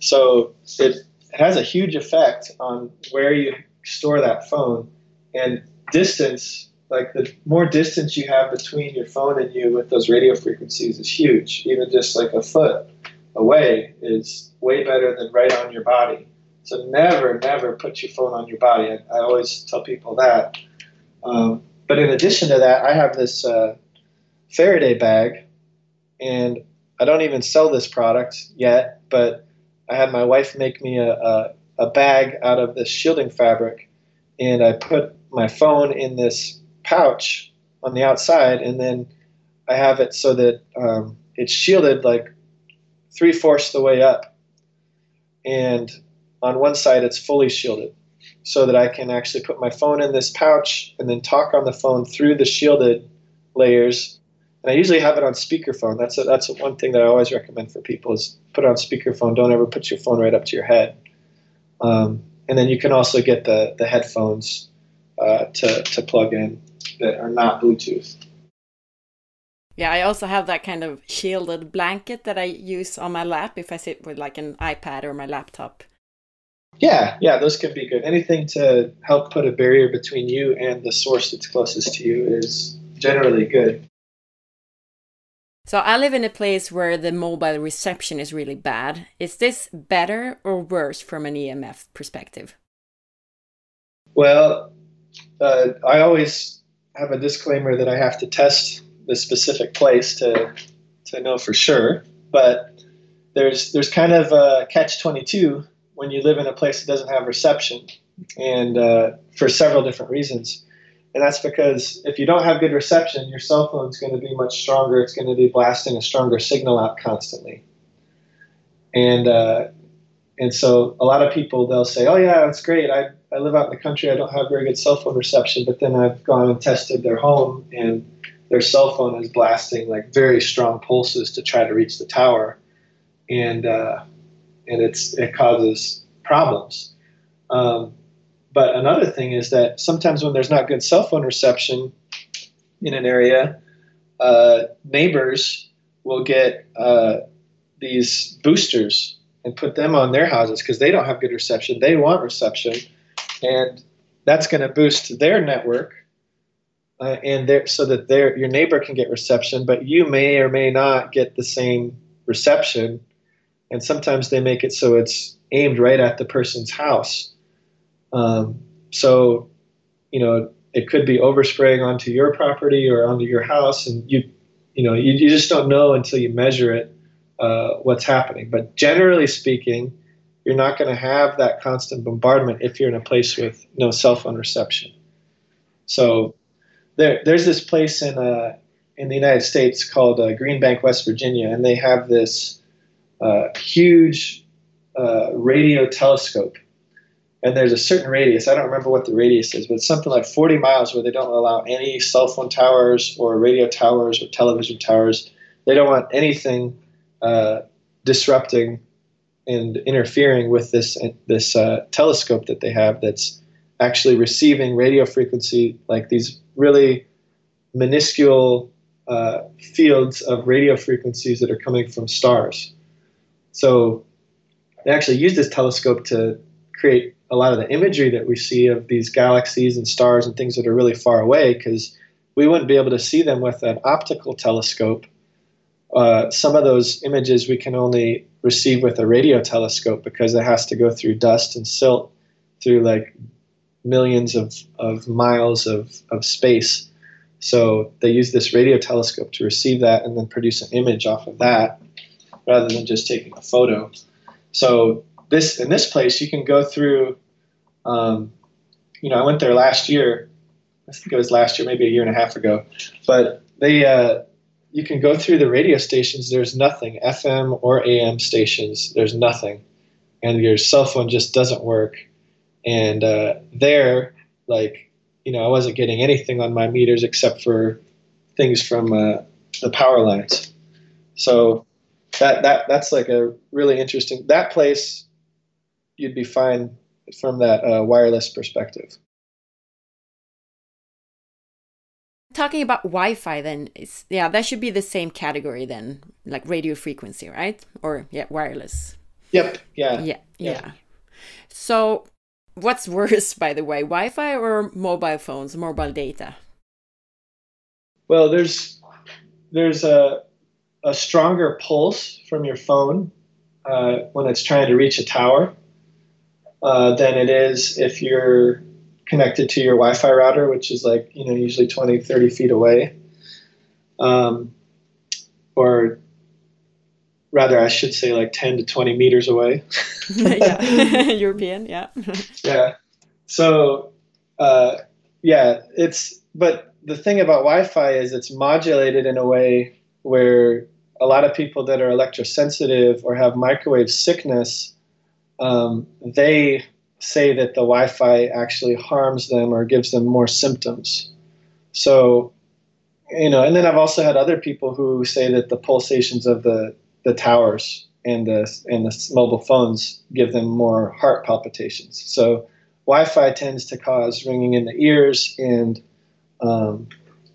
So it has a huge effect on where you store that phone and distance. Like the more distance you have between your phone and you with those radio frequencies is huge. Even just like a foot away is way better than right on your body. So never, never put your phone on your body. I, I always tell people that. Um, but in addition to that, I have this uh, Faraday bag, and I don't even sell this product yet, but I had my wife make me a, a, a bag out of this shielding fabric, and I put my phone in this pouch on the outside, and then I have it so that um, it's shielded like three-fourths the way up, and on one side it's fully shielded so that I can actually put my phone in this pouch and then talk on the phone through the shielded layers. And I usually have it on speakerphone. That's a, that's a one thing that I always recommend for people is put it on speakerphone. Don't ever put your phone right up to your head. Um, and then you can also get the, the headphones uh, to, to plug in that are not Bluetooth. Yeah, I also have that kind of shielded blanket that I use on my lap if I sit with like an iPad or my laptop. Yeah, yeah, those could be good. Anything to help put a barrier between you and the source that's closest to you is generally good. So I live in a place where the mobile reception is really bad. Is this better or worse from an E M F perspective? Well, uh, I always have a disclaimer that I have to test the specific place to to know for sure. But there's there's kind of a catch twenty-two when you live in a place that doesn't have reception, and uh, for several different reasons. And that's because if you don't have good reception, your cell phone is going to be much stronger. It's going to be blasting a stronger signal out constantly. And uh, and so a lot of people, they'll say, oh, yeah, it's great. I I live out in the country, I don't have very good cell phone reception, but then I've gone and tested their home, and their cell phone is blasting like very strong pulses to try to reach the tower, and uh, and it's it causes problems. Um, but another thing is that sometimes when there's not good cell phone reception in an area, uh, neighbors will get uh, these boosters and put them on their houses because they don't have good reception. They want reception. And that's going to boost their network, uh, and there so that their your neighbor can get reception, but you may or may not get the same reception. And sometimes they make it so it's aimed right at the person's house. Um, so, you know, it could be overspraying onto your property or onto your house, and you, you know, you, you just don't know until you measure it uh, what's happening. But generally speaking, you're not going to have that constant bombardment if you're in a place with no cell phone reception. So there, there's this place in uh, in the United States called uh, Green Bank, West Virginia, and they have this uh, huge uh, radio telescope. And there's a certain radius, I don't remember what the radius is, but it's something like forty miles where they don't allow any cell phone towers or radio towers or television towers. They don't want anything uh, disrupting and interfering with this this uh, telescope that they have that's actually receiving radio frequency, like these really minuscule uh, fields of radio frequencies that are coming from stars. So they actually use this telescope to create a lot of the imagery that we see of these galaxies and stars and things that are really far away, because we wouldn't be able to see them with an optical telescope. Uh, some of those images we can only receive with a radio telescope because it has to go through dust and silt through like millions of, of miles of, of space. So they use this radio telescope to receive that and then produce an image off of that rather than just taking a photo. So this in this place, you can go through, um, you know, I went there last year. I think it was last year, maybe a year and a half ago. But they, uh, you can go through the radio stations. There's nothing, F M or A M stations. There's nothing. And your cell phone just doesn't work. And uh, there, like, you know, I wasn't getting anything on my meters except for things from uh, the power lines. So that, that that's like a really interesting, that place, you'd be fine from that uh, wireless perspective. Talking about Wi-Fi then, is, yeah, that should be the same category then, like radio frequency, right? Or yeah, wireless. Yep. Yeah. Yeah. Yeah. yeah. So what's worse, by the way, Wi-Fi or mobile phones, mobile data? Well, there's there's a, a stronger pulse from your phone uh, when it's trying to reach a tower Uh, than it is if you're connected to your Wi-Fi router, which is like, you know, usually twenty, thirty feet away. Um, or rather, I should say like ten to twenty meters away. yeah, European, yeah. yeah. So, uh, yeah, it's, but the thing about Wi-Fi is it's modulated in a way where a lot of people that are electrosensitive or have microwave sickness, Um, they say that the Wi-Fi actually harms them or gives them more symptoms. So, you know, and then I've also had other people who say that the pulsations of the, the towers and the, and the mobile phones give them more heart palpitations. So Wi-Fi tends to cause ringing in the ears and, um,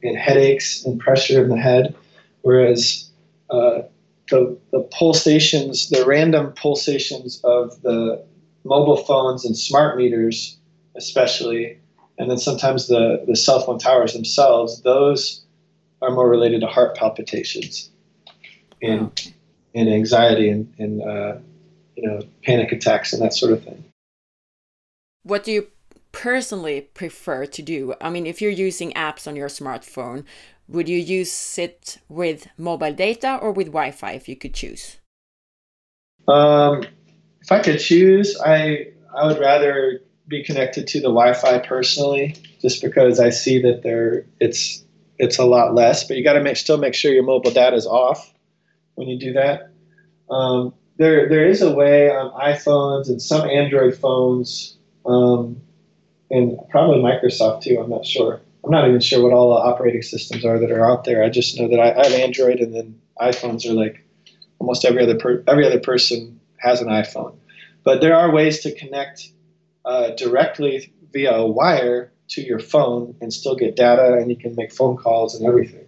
and headaches and pressure in the head, whereas uh, The, the pulsations, the random pulsations of the mobile phones and smart meters especially, and then sometimes the, the cell phone towers themselves, those are more related to heart palpitations and, wow. and anxiety and, and uh, you know, panic attacks and that sort of thing. What do you personally prefer to do? I mean, if you're using apps on your smartphone, would you use it with mobile data or with Wi-Fi if you could choose? Um, if I could choose, I I would rather be connected to the Wi-Fi personally, just because I see that there it's it's a lot less. But you got to make still make sure your mobile data is off when you do that. Um, there there is a way on iPhones and some Android phones, um, and probably Microsoft too. I'm not sure. I'm not even sure what all the operating systems are that are out there. I just know that I, I have Android, and then iPhones are like almost every other per, every other person has an iPhone. But there are ways to connect uh, directly via a wire to your phone and still get data, and you can make phone calls and everything.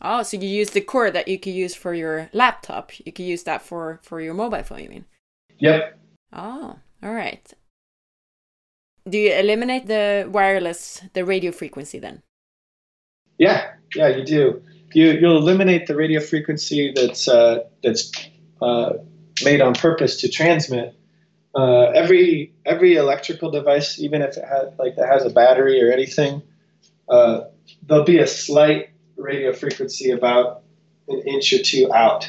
Oh, so you use the cord that you could use for your laptop. You could use that for, for your mobile phone, you mean? Yep. Oh, all right. Do you eliminate the wireless, the radio frequency then? Yeah, yeah, you do. You, you'll eliminate the radio frequency that's uh, that's uh, made on purpose to transmit. Uh, every every electrical device, even if it has like that has a battery or anything, uh, there'll be a slight radio frequency about an inch or two out,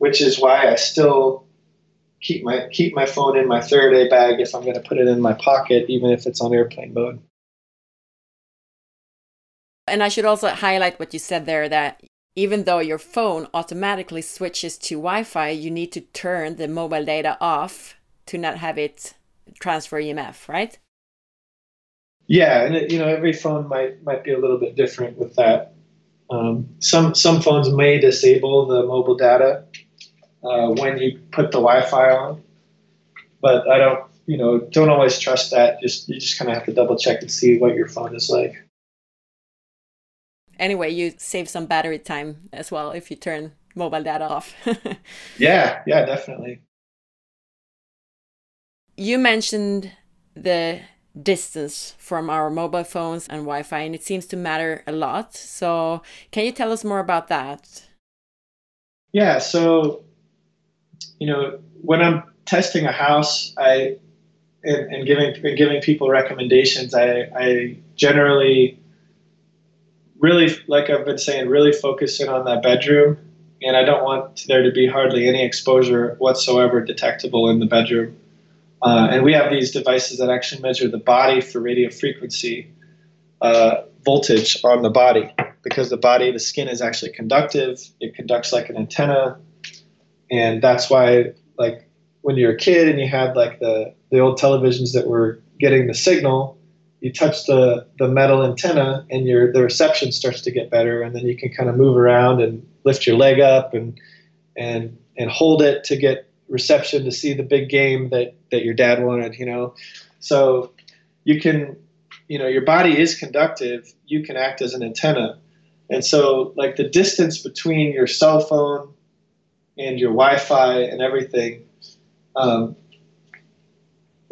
which is why I still. Keep my keep my phone in my Faraday bag if I'm going to put it in my pocket, even if it's on airplane mode. And I should also highlight what you said there, that Even though your phone automatically switches to Wi-Fi, you need to turn the mobile data off to not have it transfer E M F, right? Yeah, and it, you know, every phone might might be a little bit different with that. Um, some some phones may disable the mobile data uh, when you put the Wi-Fi on, but I don't, you know, don't always trust that. Just you just kind of have to double check and see what your phone is like. Anyway, you save some battery time as well if you turn mobile data off. yeah, yeah, definitely. You mentioned the distance from our mobile phones and Wi-Fi, and it seems to matter a lot. So can you tell us more about that? Yeah, so, you know, when I'm testing a house I and, and giving and giving people recommendations, I, I generally... really, like I've been saying, really focus in on that bedroom, and I don't want there to be hardly any exposure whatsoever detectable in the bedroom. Uh, and we have these devices that actually measure the body for radio frequency uh, voltage on the body, because the body, the skin is actually conductive. It conducts like an antenna, and that's why, like, when you're a kid and you had like the, the old televisions that were getting the signal, you touch the, the metal antenna and your the reception starts to get better, and then you can kind of move around and lift your leg up and and and hold it to get reception to see the big game that, that your dad wanted, you know. So you can, you know, your body is conductive. You can act as an antenna. And so, like, the distance between your cell phone and your Wi-Fi and everything, um,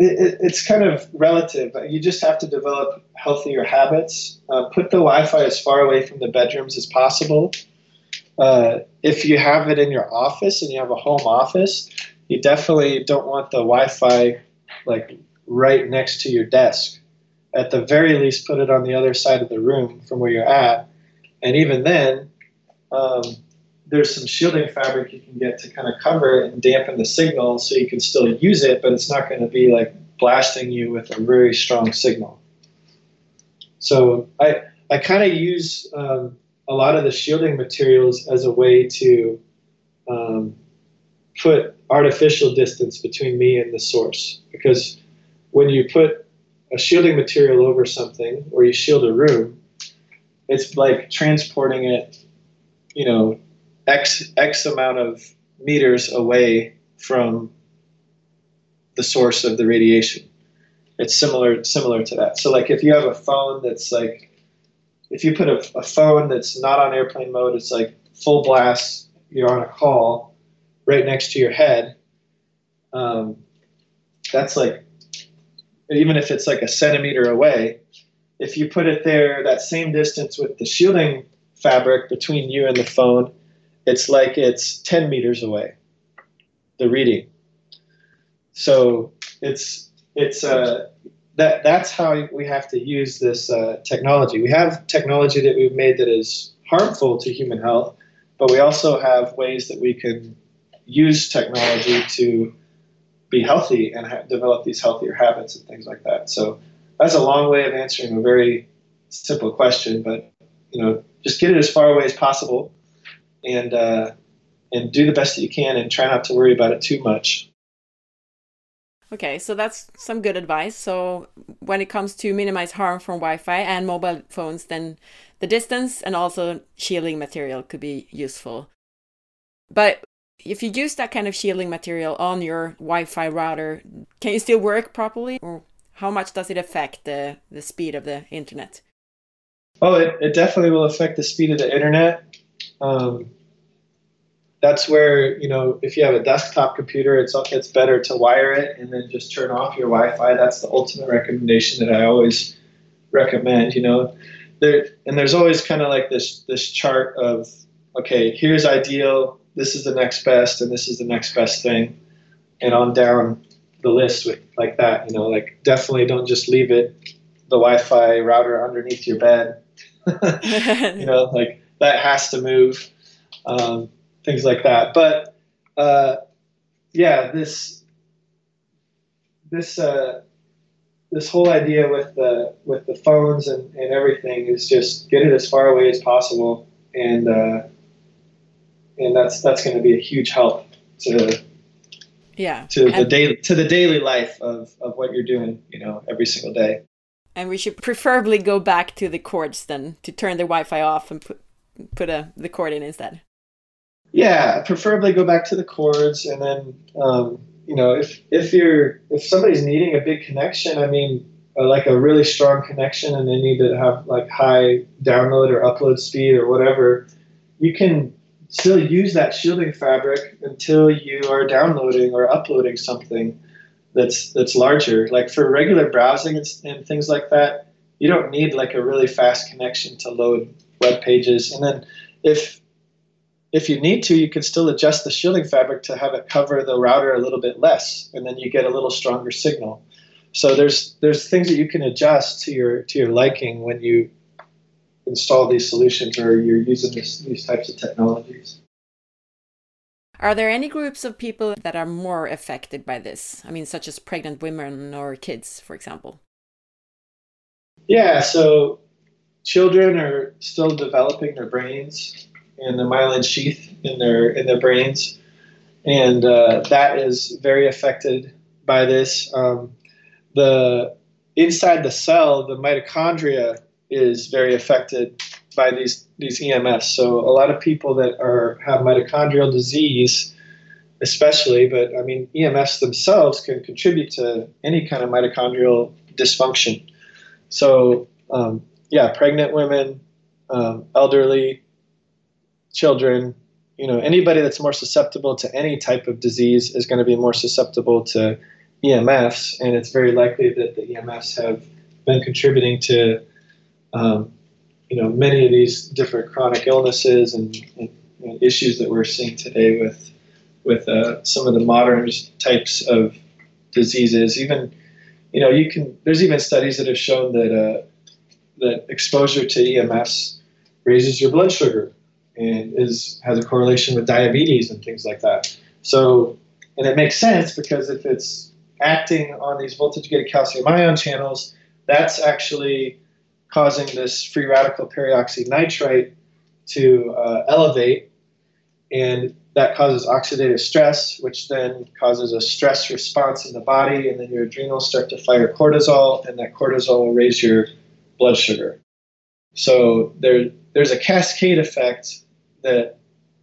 it's kind of relative. You just have to develop healthier habits. Uh, put the Wi-Fi as far away from the bedrooms as possible. Uh, if you have it in your office and you have a home office, you definitely don't want the Wi-Fi like right next to your desk. At the very least, put it on the other side of the room from where you're at. And even then, um, there's some shielding fabric you can get to kind of cover and dampen the signal so you can still use it, but it's not going to be like blasting you with a very strong signal. So I I kind of use um, a lot of the shielding materials as a way to um, put artificial distance between me and the source, because when you put a shielding material over something or you shield a room, it's like transporting it, you know, X, X amount of meters away from the source of the radiation. It's similar similar to that. So, like, if you have a phone that's like, if you put a, a phone that's not on airplane mode, it's like full blast, you're on a call right next to your head, um, that's like, even if it's like a centimeter away, if you put it there that same distance with the shielding fabric between you and the phone, it's like it's ten meters away, the reading. So it's it's uh, that that's how we have to use this uh, technology. We have technology that we've made that is harmful to human health, but we also have ways that we can use technology to be healthy and ha- develop these healthier habits and things like that. So that's a long way of answering a very simple question, but, you know, just get it as far away as possible. And uh, and do the best that you can, and try not to worry about it too much. Okay, so that's some good advice. So when it comes to minimize harm from Wi-Fi and mobile phones, then the distance and also shielding material could be useful. But if you use that kind of shielding material on your Wi-Fi router, can you still work properly? Or how much does it affect the, the speed of the internet? Oh, it, it definitely will affect the speed of the internet. Um, that's where, you know, if you have a desktop computer, it's it's better to wire it and then just turn off your Wi-Fi. That's the ultimate recommendation that I always recommend, you know. There, and there's always kind of like this this chart of, okay, here's ideal, this is the next best, and this is the next best thing, and on down the list with like that, you know, like definitely don't just leave it, the Wi-Fi router underneath your bed, you know, like. That has to move, um, things like that. But uh, yeah, this this uh, this whole idea with the with the phones and, and everything is just get it as far away as possible, and uh, and that's that's going to be a huge help to yeah to and the daily to the daily life of of what you're doing, you know, every single day. And we should preferably go back to the cords then, to turn the Wi-Fi off and put put a the cord in instead. Yeah, preferably go back to the cords, and then um, you know, if if you're if somebody's needing a big connection, I mean, like a really strong connection, and they need to have like high download or upload speed or whatever, you can still use that shielding fabric until you are downloading or uploading something that's that's larger. Like for regular browsing and, and things like that, you don't need like a really fast connection to load web pages. And then if if you need to, you can still adjust the shielding fabric to have it cover the router a little bit less, and then you get a little stronger signal. So there's there's things that you can adjust to your to your liking when you install these solutions or you're using this, these types of technologies. Are there any groups of people that are more affected by this? I mean, such as pregnant women or kids, for example. Yeah, so children are still developing their brains and the myelin sheath in their in their brains, and uh, that is very affected by this. Um, The inside the cell, the mitochondria is very affected by these these E M Fs. So a lot of people that are have mitochondrial disease, especially, but I mean E M Fs themselves can contribute to any kind of mitochondrial dysfunction. So um, yeah, pregnant women, um, elderly, children, you know, anybody that's more susceptible to any type of disease is going to be more susceptible to E M Fs, and it's very likely that the E M Fs have been contributing to, um, you know, many of these different chronic illnesses and, and, and issues that we're seeing today with, with uh, some of the modern types of diseases. Even, you know, you can. There's even studies that have shown that uh, that exposure to E M Fs raises your blood sugar and is has a correlation with diabetes and things like that. So, and it makes sense because if it's acting on these voltage-gated calcium ion channels, that's actually causing this free radical peroxynitrite to uh, elevate, and that causes oxidative stress, which then causes a stress response in the body, and then your adrenals start to fire cortisol, and that cortisol will raise your blood sugar. So there, there's a cascade effect that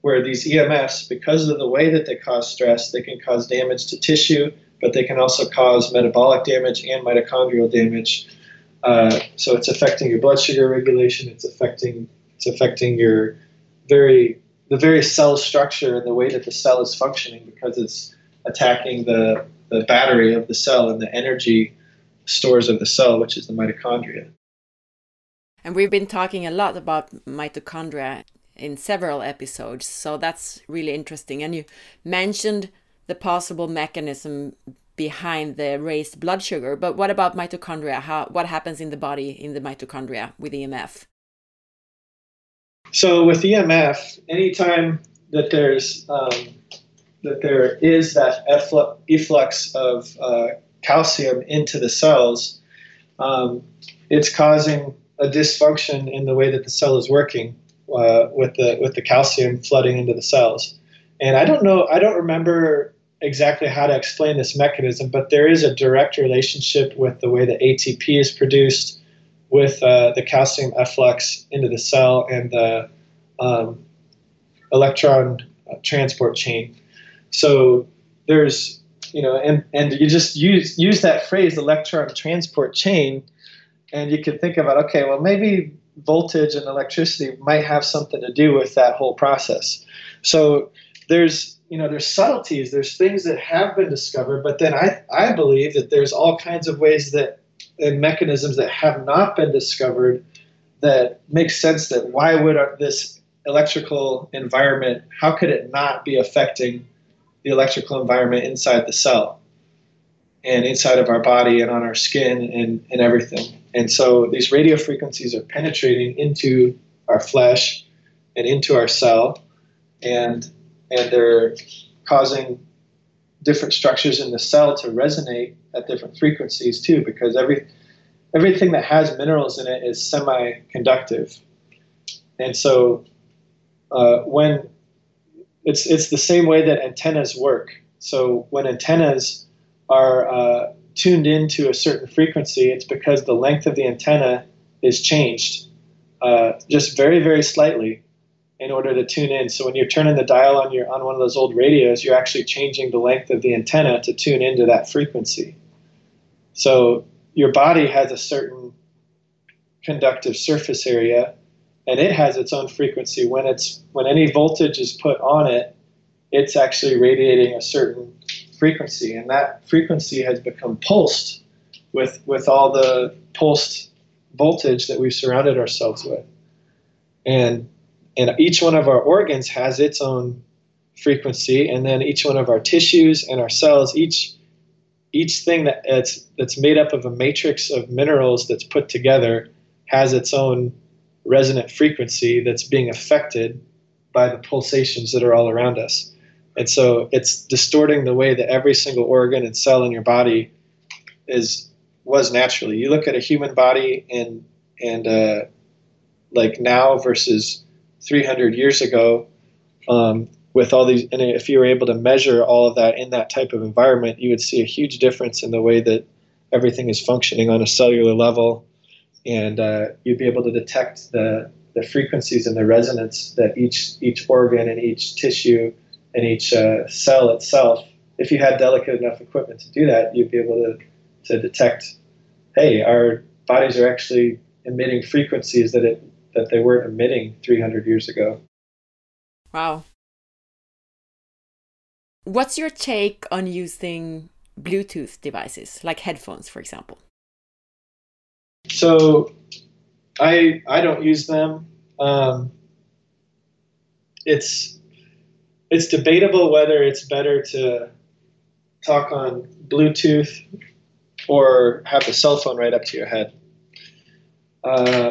where these E M Fs, because of the way that they cause stress, they can cause damage to tissue, but they can also cause metabolic damage and mitochondrial damage. Uh, so it's affecting your blood sugar regulation. It's affecting it's affecting your very the very cell structure and the way that the cell is functioning, because it's attacking the, the battery of the cell and the energy stores of the cell, which is the mitochondria. And we've been talking a lot about mitochondria in several episodes, so that's really interesting. And you mentioned the possible mechanism behind the raised blood sugar, but what about mitochondria? How, what happens in the body in the mitochondria with E M F? So with E M F, anytime that there's um, that there is that efflu- efflux of uh, calcium into the cells, um, it's causing a dysfunction in the way that the cell is working uh, with the with the calcium flooding into the cells. And I don't know, I don't remember exactly how to explain this mechanism, but there is a direct relationship with the way that A T P is produced, with uh, the calcium efflux into the cell and the um, electron transport chain. So there's, you know, and, and you just use use that phrase, electron transport chain, and you can think about, okay, well, maybe voltage and electricity might have something to do with that whole process. So there's You know, there's subtleties, there's things that have been discovered, but then I, I believe that there's all kinds of ways that and mechanisms that have not been discovered that make sense that why would this electrical environment, how could it not be affecting the electrical environment inside the cell and inside of our body and on our skin and, and everything. And so these radio frequencies are penetrating into our flesh and into our cell, and and they're causing different structures in the cell to resonate at different frequencies too, because every everything that has minerals in it is semi-conductive. And so uh, when It's it's the same way that antennas work. So when antennas are uh, tuned into a certain frequency, it's because the length of the antenna is changed uh, just very, very slightly in order to tune in. So when you're turning the dial on your on one of those old radios, you're actually changing the length of the antenna to tune into that frequency. So your body has a certain conductive surface area, and it has its own frequency. When it's when any voltage is put on it, it's actually radiating a certain frequency, and that frequency has become pulsed with with all the pulsed voltage that we've surrounded ourselves with. And and each one of our organs has its own frequency, and then each one of our tissues and our cells, each each thing that it's that's made up of a matrix of minerals that's put together has its own resonant frequency that's being affected by the pulsations that are all around us. And so it's distorting the way that every single organ and cell in your body is was naturally. You look at a human body and and uh, like now versus three hundred years ago um, with all these, and if you were able to measure all of that in that type of environment, you would see a huge difference in the way that everything is functioning on a cellular level. And uh, you'd be able to detect the, the frequencies and the resonance that each each organ and each tissue and each uh, cell itself, if you had delicate enough equipment to do that, you'd be able to, to detect, hey, our bodies are actually emitting frequencies that it that they weren't emitting three hundred years ago. Wow. What's your take on using Bluetooth devices, like headphones, for example? So I I don't use them. Um, it's it's debatable whether it's better to talk on Bluetooth or have the cell phone right up to your head. Uh,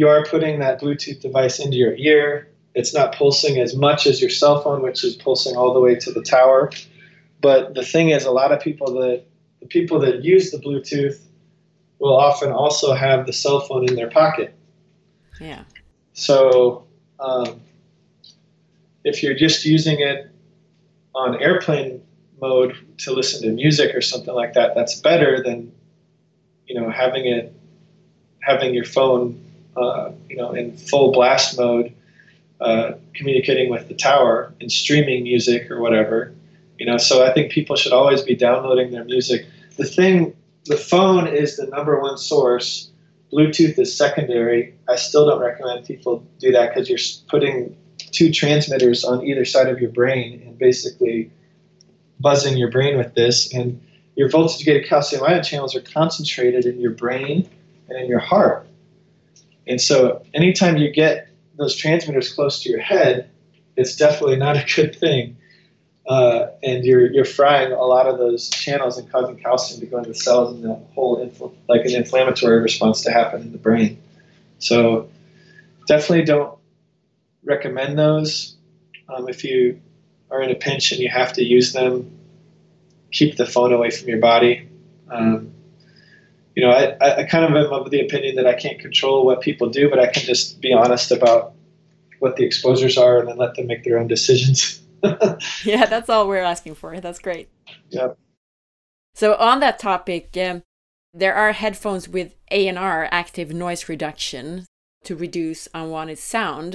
you are putting that Bluetooth device into your ear. It's not pulsing as much as your cell phone, which is pulsing all the way to the tower. But the thing is, a lot of people that the people that use the Bluetooth will often also have the cell phone in their pocket. Yeah. So um, if you're just using it on airplane mode to listen to music or something like that, that's better than, you know, having it, having your phone, uh, you know, in full blast mode, uh, communicating with the tower and streaming music or whatever, you know. So I think people should always be downloading their music. The thing. The phone is the number one source. Bluetooth is secondary. I still don't recommend people do that because you're putting two transmitters on either side of your brain and basically buzzing your brain with this. And your voltage-gated calcium ion channels are concentrated in your brain and in your heart. And so anytime you get those transmitters close to your head, it's definitely not a good thing. Uh, and you're you're frying a lot of those channels and causing calcium to go into the cells and the whole infl- like an inflammatory response to happen in the brain. So definitely don't recommend those. Um, if you are in a pinch and you have to use them, keep the phone away from your body. Um, you know, I, I kind of am of the opinion that I can't control what people do, but I can just be honest about what the exposures are and then let them make their own decisions. Yeah, that's all we're asking for. That's great. Yeah. So on that topic, um, there are headphones with A N R, active noise reduction, to reduce unwanted sound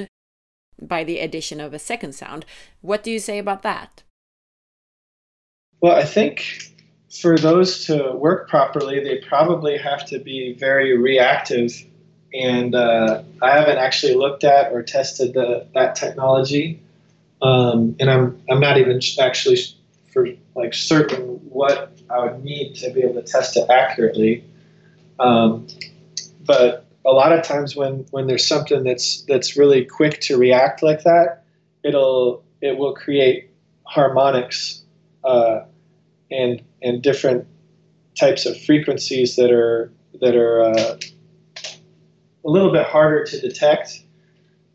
by the addition of a second sound. What do you say about that? Well, I think for those to work properly, they probably have to be very reactive. And uh, I haven't actually looked at or tested the, that technology. Um, and I'm I'm not even actually for like certain what I would need to be able to test it accurately. Um, but a lot of times when, when there's something that's that's really quick to react like that, it'll it will create harmonics uh, and and different types of frequencies that are that are uh, a little bit harder to detect,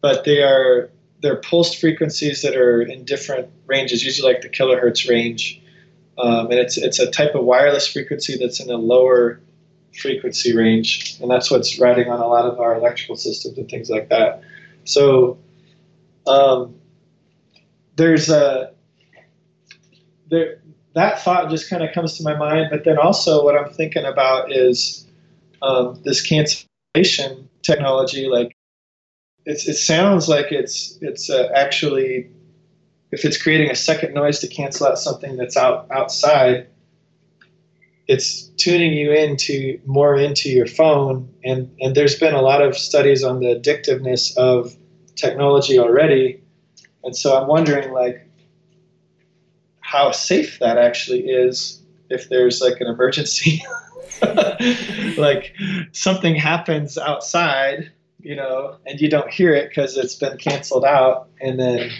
but they are. They're pulsed frequencies that are in different ranges, usually like the kilohertz range. Um, and it's it's a type of wireless frequency that's in a lower frequency range. And that's what's riding on a lot of our electrical systems and things like that. So um, there's a there that thought just kind of comes to my mind. But then also what I'm thinking about is um, this cancellation technology. Like it's, it sounds like it's it's uh, actually, if it's creating a second noise to cancel out something that's out outside, it's tuning you into more into your phone. And, and there's been a lot of studies on the addictiveness of technology already. And so I'm wondering like how safe that actually is if there's like an emergency, like something happens outside, you know, and you don't hear it because it's been canceled out, and then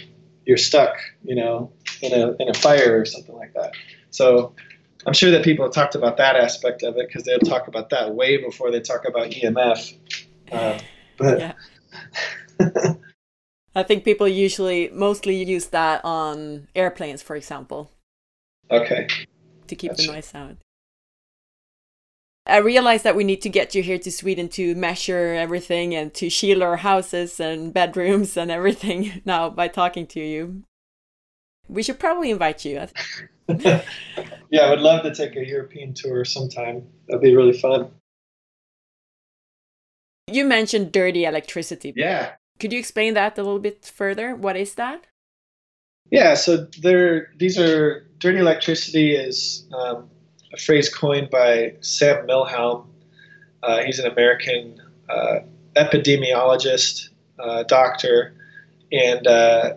you're stuck, you know, in a, in a fire or something like that. So I'm sure that people have talked about that aspect of it because they'll talk about that way before they talk about E M F. Uh, but yeah. I think people usually mostly use that on airplanes, for example. Okay. To keep gotcha. The noise out. I realized that we need to get you here to Sweden to measure everything and to shield our houses and bedrooms and everything now by talking to you. We should probably invite you. Yeah, I would love to take a European tour sometime. That'd be really fun. You mentioned dirty electricity. Yeah. Could you explain that a little bit further? What is that? Yeah, so there, these are dirty electricity is um, a phrase coined by Sam Milham. Uh, he's an American uh, epidemiologist, uh, doctor, and uh,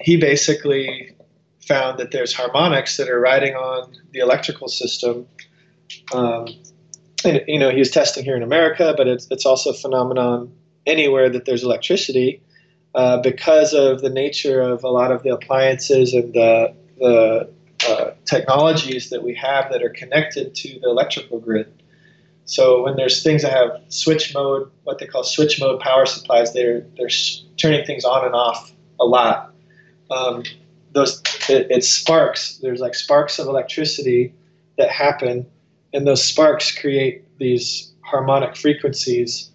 he basically found that there's harmonics that are riding on the electrical system. Um, and, you know, he was testing here in America, but it's, it's also a phenomenon anywhere that there's electricity uh, because of the nature of a lot of the appliances and the, the uh, technologies that we have that are connected to the electrical grid. So when there's things that have switch mode, what they call switch mode power supplies, they're, they're sh- turning things on and off a lot. Um, those it, it sparks, there's like sparks of electricity that happen, and those sparks create these harmonic frequencies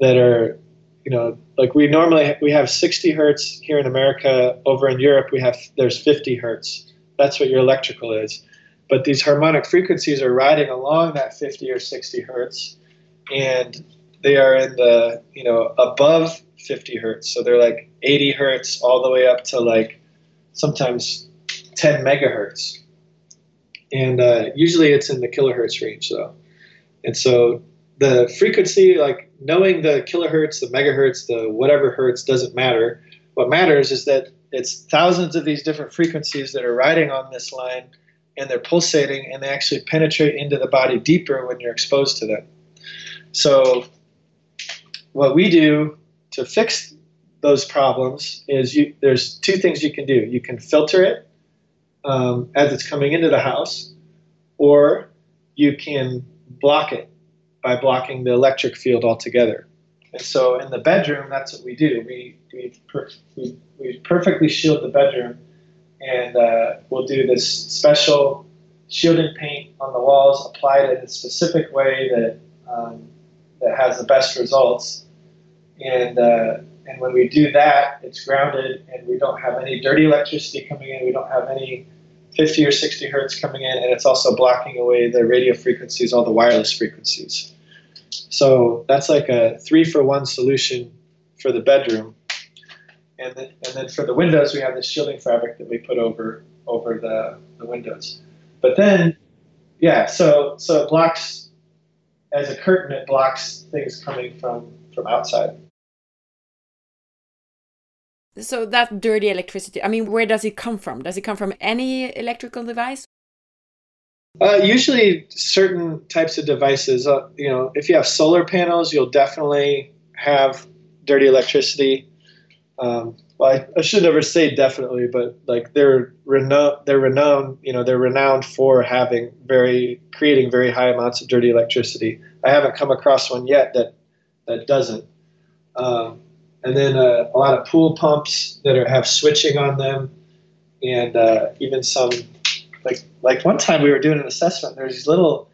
that are, you know, like we normally, we have sixty hertz here in America. Over in Europe, we have, there's fifty hertz. That's what your electrical is. But these harmonic frequencies are riding along that fifty or sixty hertz, and they are in the, you know, above fifty hertz. So they're like eighty hertz all the way up to like sometimes ten megahertz. And uh, usually it's in the kilohertz range though. And so the frequency, like knowing the kilohertz, the megahertz, the whatever hertz doesn't matter. What matters is that it's thousands of these different frequencies that are riding on this line, and they're pulsating, and they actually penetrate into the body deeper when you're exposed to them. So what we do to fix those problems is you, there's two things you can do. You can filter it um, as it's coming into the house, or you can block it by blocking the electric field altogether. And so in the bedroom, that's what we do. We we per, we, we perfectly shield the bedroom, and uh, we'll do this special shielding paint on the walls, applied in a specific way that um, that has the best results. And uh, and when we do that, it's grounded, and we don't have any dirty electricity coming in. We don't have any fifty or sixty hertz coming in, and it's also blocking away the radio frequencies, all the wireless frequencies. So that's like a three-for-one solution for the bedroom. And then, and then for the windows, we have this shielding fabric that we put over over the, the windows. But then, yeah, so so it blocks, as a curtain, it blocks things coming from, from outside. So that dirty electricity, I mean, where does it come from? Does it come from any electrical device? Uh, usually certain types of devices. Uh, you know, if you have solar panels, you'll definitely have dirty electricity. Um, well, I, I should never say definitely, but like they're renowned, they're renowned, you know, they're renowned for having very, creating very high amounts of dirty electricity. I haven't come across one yet that, that doesn't. Um, And then uh, a lot of pool pumps that are, have switching on them, and uh, even some, like like one time we were doing an assessment. There's these little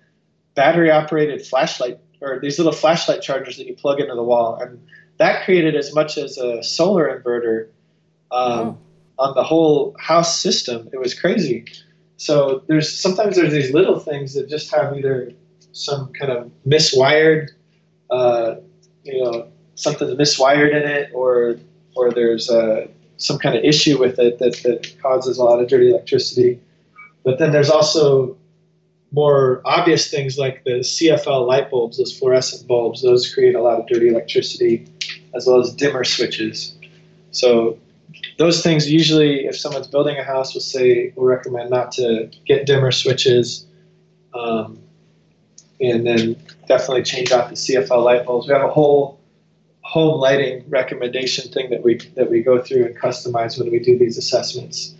battery-operated flashlight, or these little flashlight chargers that you plug into the wall, and that created as much as a solar inverter um, oh. on the whole house system. It was crazy. So there's sometimes there's these little things that just have either some kind of miswired, uh, you know, something's miswired in it, or or there's uh, some kind of issue with it that, that causes a lot of dirty electricity. But then there's also more obvious things like the C F L light bulbs, those fluorescent bulbs. Those create a lot of dirty electricity, as well as dimmer switches. So those things usually, if someone's building a house, we'll say we'll recommend not to get dimmer switches, um, and then definitely change out the C F L light bulbs. We have a whole home lighting recommendation thing that we that we go through and customize when we do these assessments,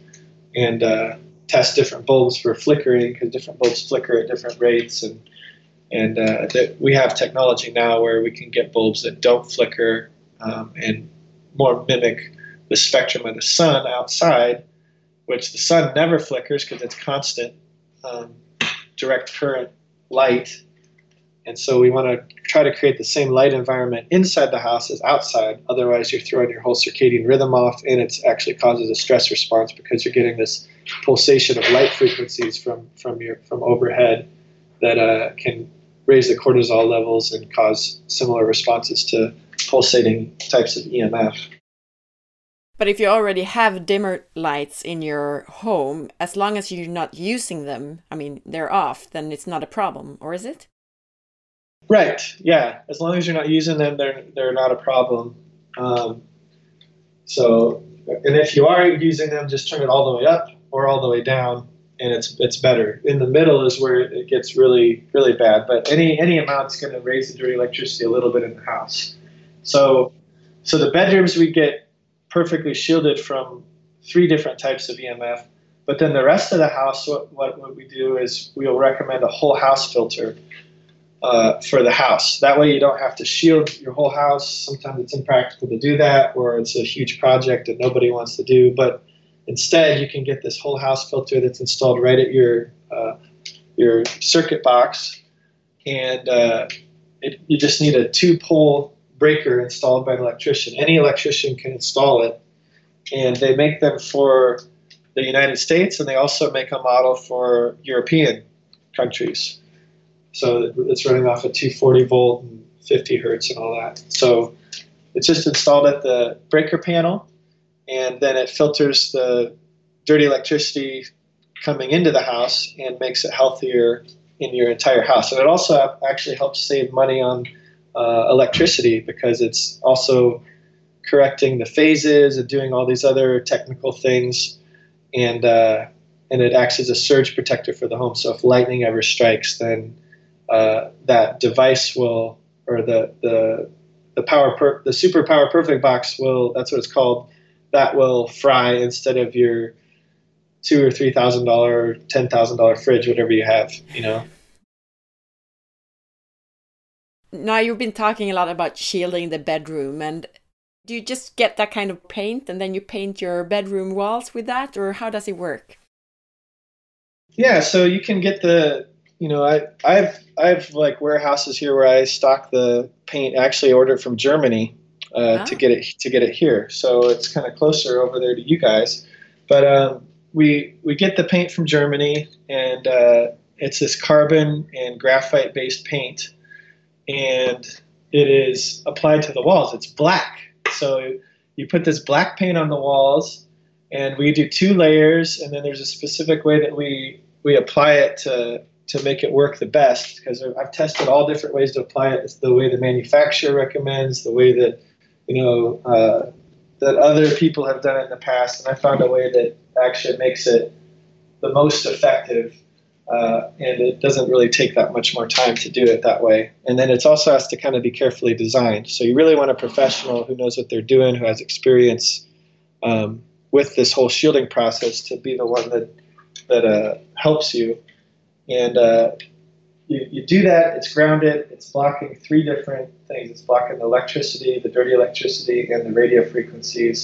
and uh, test different bulbs for flickering, because different bulbs flicker at different rates, and and uh, that we have technology now where we can get bulbs that don't flicker um, and more mimic the spectrum of the sun outside, which the sun never flickers because it's constant um, direct current light. And so we want to try to create the same light environment inside the house as outside. Otherwise, you're throwing your whole circadian rhythm off, and it actually causes a stress response because you're getting this pulsation of light frequencies from from your from overhead that uh, can raise the cortisol levels and cause similar responses to pulsating types of E M F. But if you already have dimmer lights in your home, as long as you're not using them, I mean, they're off, then it's not a problem, or is it? Right. Yeah. As long as you're not using them, they're they're not a problem. Um, so, and if you are using them, just turn it all the way up or all the way down, and it's it's better. In the middle is where it gets really really bad. But any any amount's going to raise the dirty electricity a little bit in the house. So, so the bedrooms we get perfectly shielded from three different types of E M F. But then the rest of the house, what what, what we do is we'll recommend a whole house filter. Uh, for the house. That way you don't have to shield your whole house. Sometimes it's impractical to do that, or it's a huge project that nobody wants to do. But instead, you can get this whole house filter that's installed right at your uh, your circuit box. And uh, it, you just need a two-pole breaker installed by an electrician. Any electrician can install it. And they make them for the United States, and they also make a model for European countries. So it's running off a two forty volt and fifty hertz and all that. So it's just installed at the breaker panel, and then it filters the dirty electricity coming into the house and makes it healthier in your entire house. And it also actually helps save money on uh, electricity, because it's also correcting the phases and doing all these other technical things, and uh, and it acts as a surge protector for the home. So if lightning ever strikes, then Uh, that device will, or the the the power per, the super power perfect box will, that's what it's called, that will fry instead of your two or three thousand dollar, ten thousand dollar fridge, whatever you have, you know. Now you've been talking a lot about shielding the bedroom, and do you just get that kind of paint and then you paint your bedroom walls with that, or how does it work? Yeah, so you can get the. You know, I, I've I've like warehouses here where I stock the paint. I actually ordered from Germany uh, wow. to get it to get it here, so it's kind of closer over there to you guys. But um, we we get the paint from Germany, and uh, it's this carbon and graphite based paint, and it is applied to the walls. It's black, so you put this black paint on the walls, and we do two layers, and then there's a specific way that we we apply it to. to make it work the best, because I've tested all different ways to apply it. It's the way the manufacturer recommends, the way that, you know, uh, that other people have done it in the past, and I found a way that actually makes it the most effective, uh, and it doesn't really take that much more time to do it that way. And then it also has to kind of be carefully designed. So you really want a professional who knows what they're doing, who has experience um, with this whole shielding process to be the one that, that uh, helps you. And uh, you, you do that, it's grounded, it's blocking three different things. It's blocking the electricity, the dirty electricity, and the radio frequencies.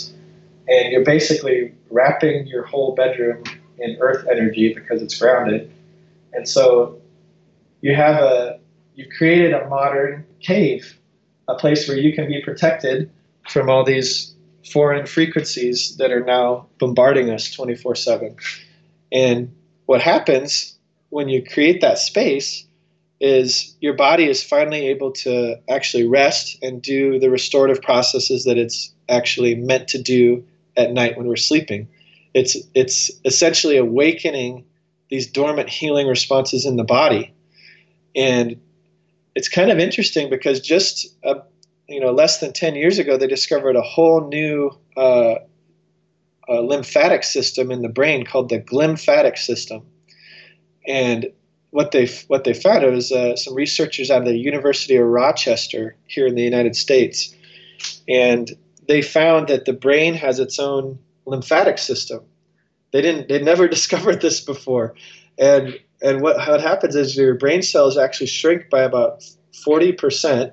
And you're basically wrapping your whole bedroom in earth energy because it's grounded. And so you have a, you've created a modern cave, a place where you can be protected from all these foreign frequencies that are now bombarding us twenty-four seven. And what happens when you create that space is your body is finally able to actually rest and do the restorative processes that it's actually meant to do at night when we're sleeping. It's, it's essentially awakening these dormant healing responses in the body. And it's kind of interesting because just a, you know, less than ten years ago, they discovered a whole new uh, uh, lymphatic system in the brain called the glymphatic system. And what they what they found was uh, some researchers out of the University of Rochester here in the United States. And they found that the brain has its own lymphatic system. They didn't, they'd never discovered this before. And and what, how it happens is your brain cells actually shrink by about forty percent,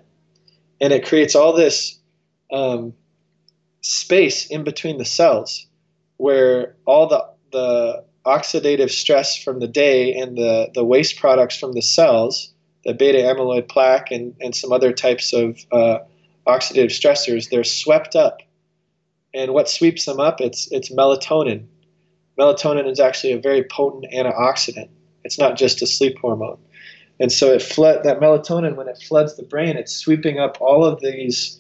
and it creates all this um, space in between the cells where all the, the oxidative stress from the day and the, the waste products from the cells, the beta amyloid plaque and, and some other types of uh, oxidative stressors, they're swept up. And what sweeps them up, it's it's melatonin. Melatonin is actually a very potent antioxidant. It's not just a sleep hormone. And so it flood, that melatonin, when it floods the brain, it's sweeping up all of these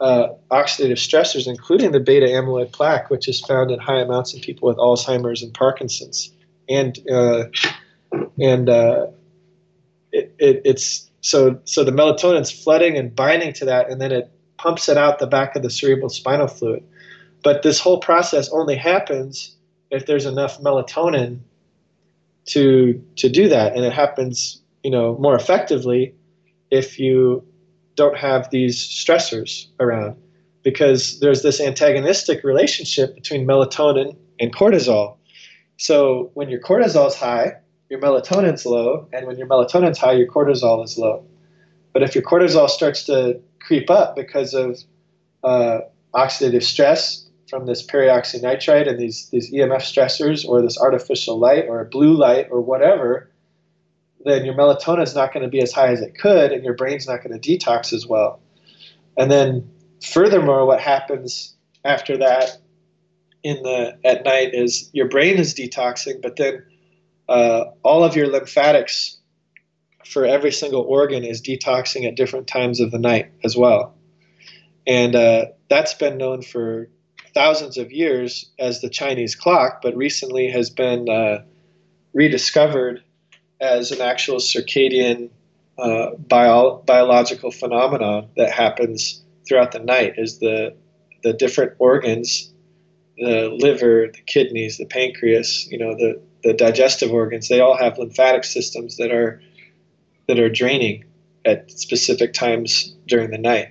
uh, oxidative stressors, including the beta amyloid plaque, which is found in high amounts in people with Alzheimer's and Parkinson's. And uh, and uh, it, it, it's so so the melatonin's flooding and binding to that, and then it pumps it out the back of the cerebral spinal fluid. But this whole process only happens if there's enough melatonin to to do that, and it happens, you know, more effectively if you don't have these stressors around, because there's this antagonistic relationship between melatonin and cortisol. So when your cortisol's high, your melatonin's low, and when your melatonin's high, your cortisol is low. But if your cortisol starts to creep up because of uh, oxidative stress from this peroxynitrite and these, these E M F stressors or this artificial light or blue light or whatever, then your melatonin is not going to be as high as it could, and your brain's not going to detox as well. And then furthermore, what happens after that in the at night is your brain is detoxing, but then uh, all of your lymphatics for every single organ is detoxing at different times of the night as well. And uh, that's been known for thousands of years as the Chinese clock, but recently has been uh, rediscovered as an actual circadian uh, bio biological phenomenon that happens throughout the night. Is the the different organs, the liver, the kidneys, the pancreas, you know, the, the digestive organs, they all have lymphatic systems that are that are draining at specific times during the night.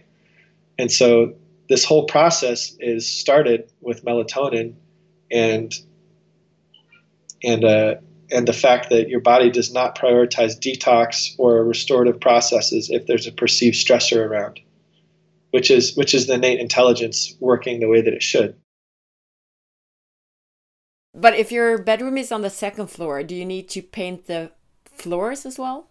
And so this whole process is started with melatonin and and uh, and the fact that your body does not prioritize detox or restorative processes if there's a perceived stressor around, which is which is the innate intelligence working the way that it should. But if your bedroom is on the second floor, do you need to paint the floors as well?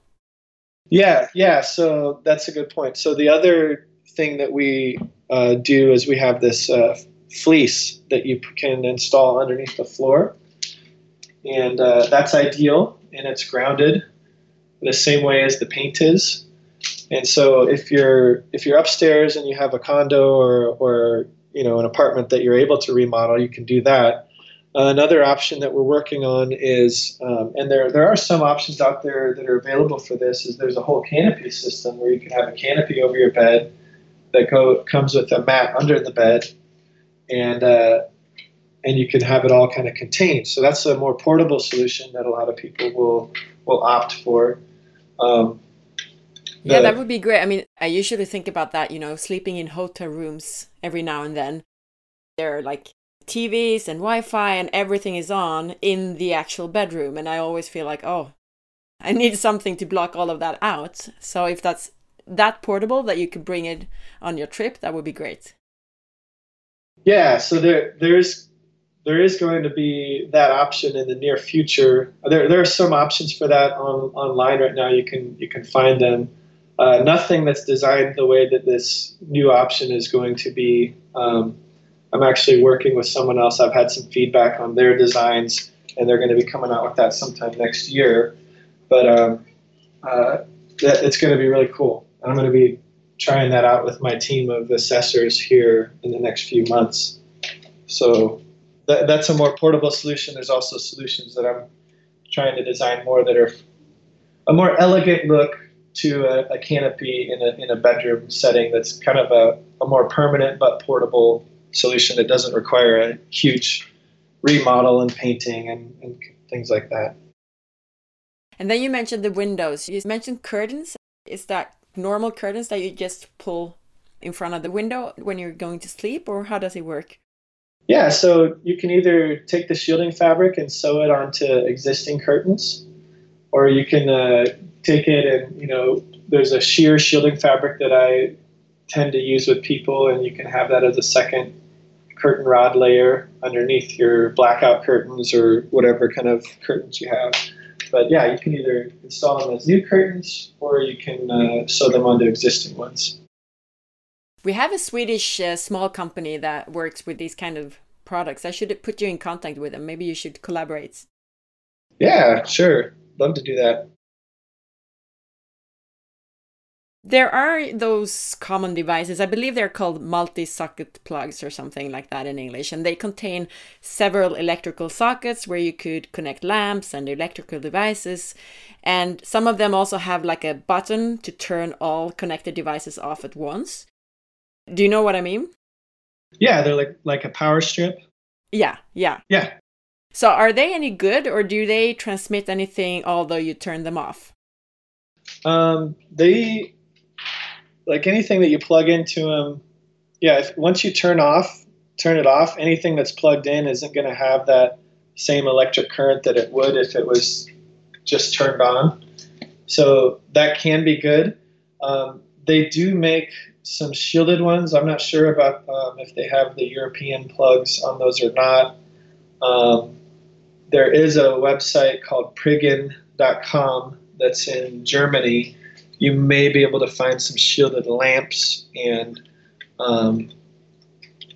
Yeah, yeah. So that's a good point. So the other thing that we uh, do is we have this uh, fleece that you can install underneath the floor. And uh, that's ideal, and it's grounded the same way as the paint is. And so if you're if you're upstairs and you have a condo or or you know an apartment that you're able to remodel, you can do that. Uh, another option that we're working on is, um, and there there are some options out there that are available for this. Is there's a whole canopy system where you can have a canopy over your bed that go comes with a mat under the bed, and uh, and you can have it all kind of contained. So that's a more portable solution that a lot of people will will opt for. Um, yeah, that would be great. I mean, I usually think about that, you know, sleeping in hotel rooms every now and then. There are like T Vs and Wi-Fi and everything is on in the actual bedroom. And I always feel like, oh, I need something to block all of that out. So if that's that portable that you could bring it on your trip, that would be great. Yeah, so there there's... There is going to be that option in the near future. There, there are some options for that on, online right now. You can you can find them. Uh, nothing that's designed the way that this new option is going to be um, I'm actually working with someone else. I've had some feedback on their designs, and they're going to be coming out with that sometime next year. But um, uh, that, it's going to be really cool. I'm going to be trying that out with my team of assessors here in the next few months. So that, that's a more portable solution. There's also solutions that I'm trying to design more that are a more elegant look to a, a canopy in a, in a bedroom setting that's kind of a, a more permanent but portable solution that doesn't require a huge remodel and painting and, and things like that. And then you mentioned the windows. You mentioned curtains. Is that normal curtains that you just pull in front of the window when you're going to sleep, or how does it work? Yeah, so you can either take the shielding fabric and sew it onto existing curtains, or you can uh, take it and, you know, there's a sheer shielding fabric that I tend to use with people, and you can have that as a second curtain rod layer underneath your blackout curtains or whatever kind of curtains you have. But yeah, you can either install them as new curtains, or you can uh, sew them onto existing ones. We have a Swedish uh, small company that works with these kind of products. I should put you in contact with them. Maybe you should collaborate. Yeah, sure. Love to do that. There are those common devices. I believe they're called multi-socket plugs or something like that in English. And they contain several electrical sockets where you could connect lamps and electrical devices. And some of them also have like a button to turn all connected devices off at once. Do you know what I mean? Yeah, they're like, like a power strip. Yeah, yeah. Yeah. So are they any good, or do they transmit anything although you turn them off? Um, they... Like anything that you plug into them, yeah, if, once you turn off, turn it off, anything that's plugged in isn't going to have that same electric current that it would if it was just turned on. So that can be good. Um, they do make some shielded ones. I'm not sure about um, if they have the European plugs on those or not. Um, there is a website called priggen dot com that's in Germany. You may be able to find some shielded lamps and um,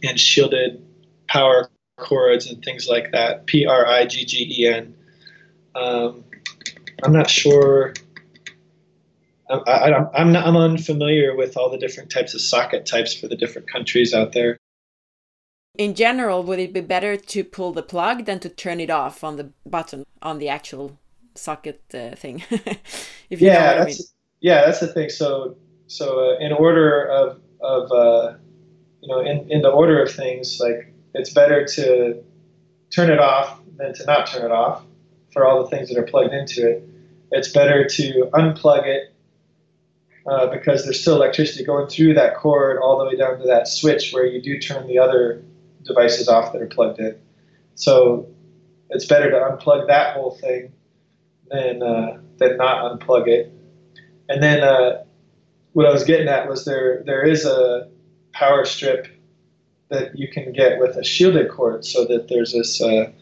and shielded power cords and things like that. P R I G G E N. Um, I'm not sure. I, I, I'm not, I'm unfamiliar with all the different types of socket types for the different countries out there. In general, would it be better to pull the plug than to turn it off on the button on the actual socket uh, thing? if you yeah, know what I mean. Yeah, that's the thing. So, so uh, in order of of uh, you know, in, in the order of things, like it's better to turn it off than to not turn it off for all the things that are plugged into it. It's better to unplug it uh, because there's still electricity going through that cord all the way down to that switch where you do turn the other devices off that are plugged in. So, it's better to unplug that whole thing than uh, than not unplug it. And then uh, what I was getting at was there there is a power strip that you can get with a shielded cord, so that there's this uh,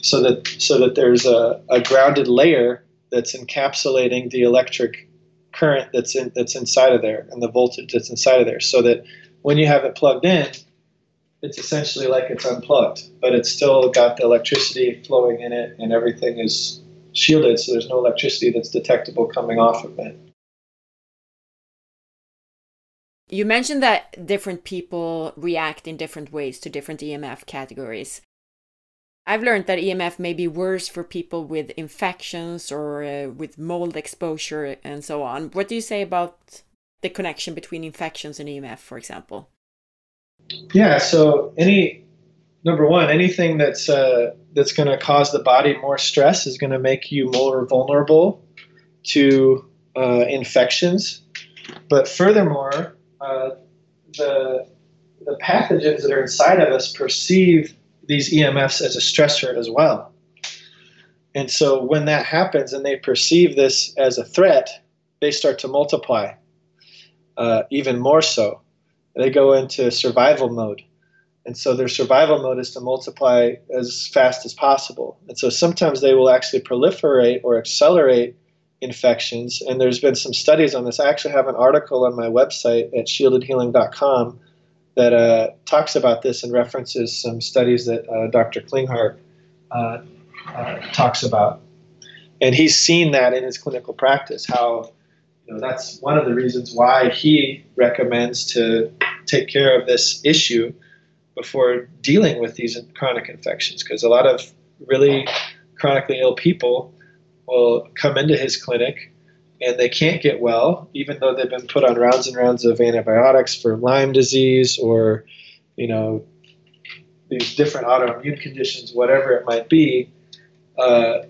so that so that there's a, a grounded layer that's encapsulating the electric current that's in that's inside of there and the voltage that's inside of there, so that when you have it plugged in, it's essentially like it's unplugged, but it's still got the electricity flowing in it and everything is shielded, so there's no electricity that's detectable coming off of it. You mentioned that different people react in different ways to different E M F categories. I've learned that E M F may be worse for people with infections or uh, with mold exposure and so on. What do you say about the connection between infections and E M F, for example? Yeah, so any number one, anything that's uh, that's going to cause the body more stress is going to make you more vulnerable to uh, infections. But furthermore, uh, the the pathogens that are inside of us perceive these E M Fs as a stressor as well. And so when that happens and they perceive this as a threat, they start to multiply uh, even more so. They go into survival mode. And so their survival mode is to multiply as fast as possible. And so sometimes they will actually proliferate or accelerate infections. And there's been some studies on this. I actually have an article on my website at shielded healing dot com that uh, talks about this and references some studies that uh, Doctor Klinghardt uh, uh, talks about. And he's seen that in his clinical practice, how you know, that's one of the reasons why he recommends to take care of this issue before dealing with these chronic infections, because a lot of really chronically ill people will come into his clinic and they can't get well, even though they've been put on rounds and rounds of antibiotics for Lyme disease or, you know, these different autoimmune conditions, whatever it might be. Uh,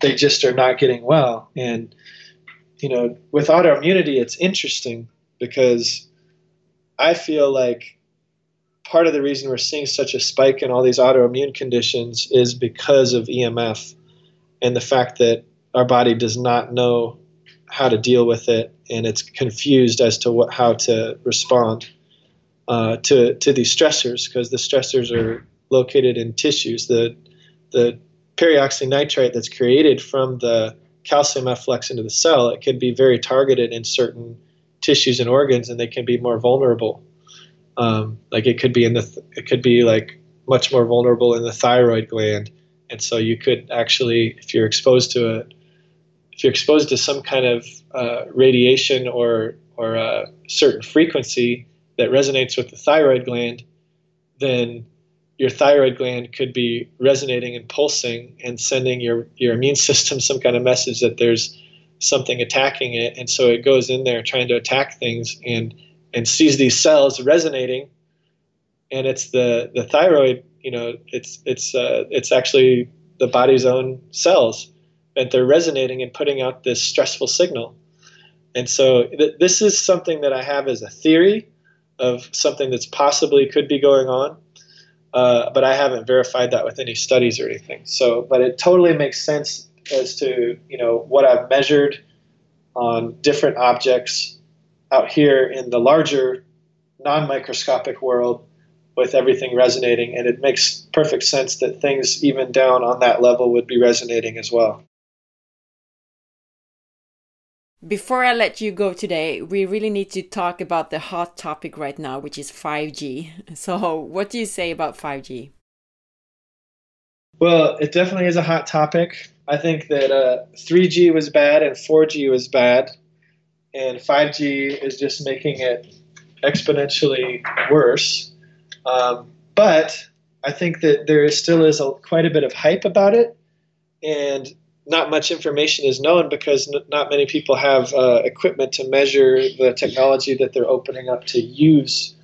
they just are not getting well. And, you know, with autoimmunity, it's interesting because I feel like part of the reason we're seeing such a spike in all these autoimmune conditions is because of E M F and the fact that our body does not know how to deal with it, and it's confused as to what, how to respond uh, to to these stressors, because the stressors are located in tissues. The the peroxynitrite that's created from the calcium efflux into the cell, it can be very targeted in certain tissues and organs, and they can be more vulnerable. Um, like it could be in the th- it could be like much more vulnerable in the thyroid gland, and so you could actually, if you're exposed to it. If you're exposed to some kind of uh, radiation or or a certain frequency that resonates with the thyroid gland, then your thyroid gland could be resonating and pulsing and sending your, your immune system some kind of message that there's something attacking it. And so it goes in there trying to attack things and, and sees these cells resonating. And it's the, the thyroid, you know, it's, it's, uh, it's actually the body's own cells that they're resonating and putting out this stressful signal. And so th- this is something that I have as a theory of something that's possibly could be going on, uh, but I haven't verified that with any studies or anything. So, but it totally makes sense as to, you know, what I've measured on different objects out here in the larger non-microscopic world with everything resonating. And it makes perfect sense that things even down on that level would be resonating as well. Before I let you go today, we really need to talk about the hot topic right now, which is five G. So what do you say about five G? Well, it definitely is a hot topic. I think that uh, three G was bad and four G was bad. And five G is just making it exponentially worse. Um, but I think that there is still is a, quite a bit of hype about it. And not much information is known because n- not many people have uh, equipment to measure the technology that they're opening up to use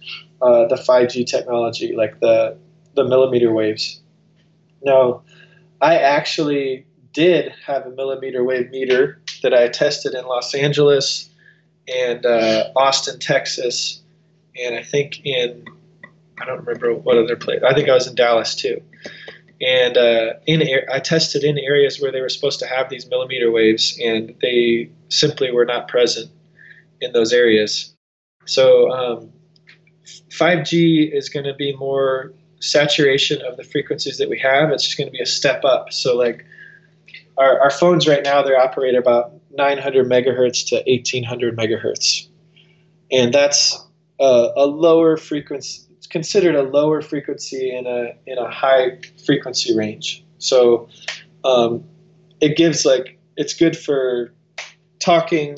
uh, the five G technology, like the, the millimeter waves. Now, I actually did have a millimeter wave meter that I tested in Los Angeles and uh, Austin, Texas, and I think in, I don't remember what other place, I think I was in Dallas too. And uh, in I tested in areas where they were supposed to have these millimeter waves, and they simply were not present in those areas. So um, five G is going to be more saturation of the frequencies that we have. It's just going to be a step up. So like our, our phones right now, they operate about nine hundred megahertz to eighteen hundred megahertz. And that's a, a lower frequency. Considered a lower frequency in a in a high frequency range. So um, it gives like, it's good for talking,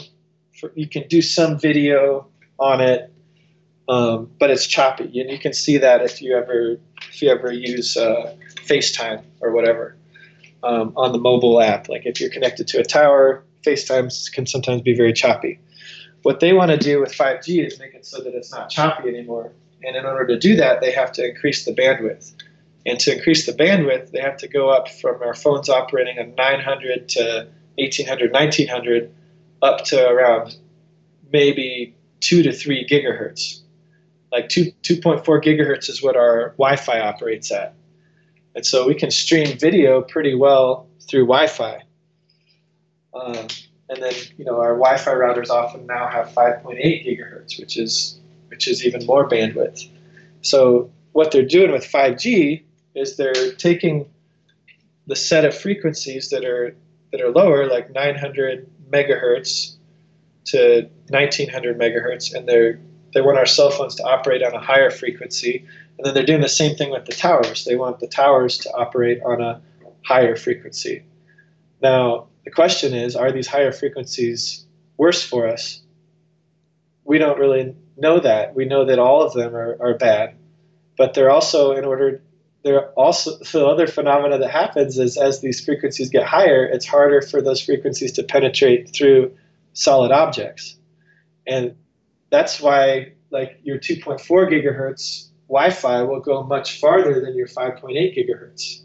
for, you can do some video on it, um, but it's choppy. And you can see that if you ever if you ever use uh, FaceTime or whatever um, on the mobile app. Like if you're connected to a tower, FaceTime can sometimes be very choppy. What they want to do with five G is make it so that it's not choppy anymore. And in order to do that, they have to increase the bandwidth. And to increase the bandwidth, they have to go up from our phones operating on nine hundred to eighteen hundred, nineteen hundred, up to around maybe two to three gigahertz. Like two, two point four gigahertz is what our Wi-Fi operates at. And so we can stream video pretty well through Wi-Fi. Um, and then, you know, our Wi-Fi routers often now have five point eight gigahertz, which is... which is even more bandwidth. So what they're doing with five G is they're taking the set of frequencies that are that are lower, like nine hundred megahertz to nineteen hundred megahertz, and they're They want our cell phones to operate on a higher frequency, and then they're doing the same thing with the towers. They want the towers to operate on a higher frequency. Now, the question is, are these higher frequencies worse for us? We don't really know that. We know that all of them are, are bad, but they're also in order, they're also, the other phenomena that happens is as these frequencies get higher, it's harder for those frequencies to penetrate through solid objects. And that's why, like, your two point four gigahertz Wi-Fi will go much farther than your five point eight gigahertz.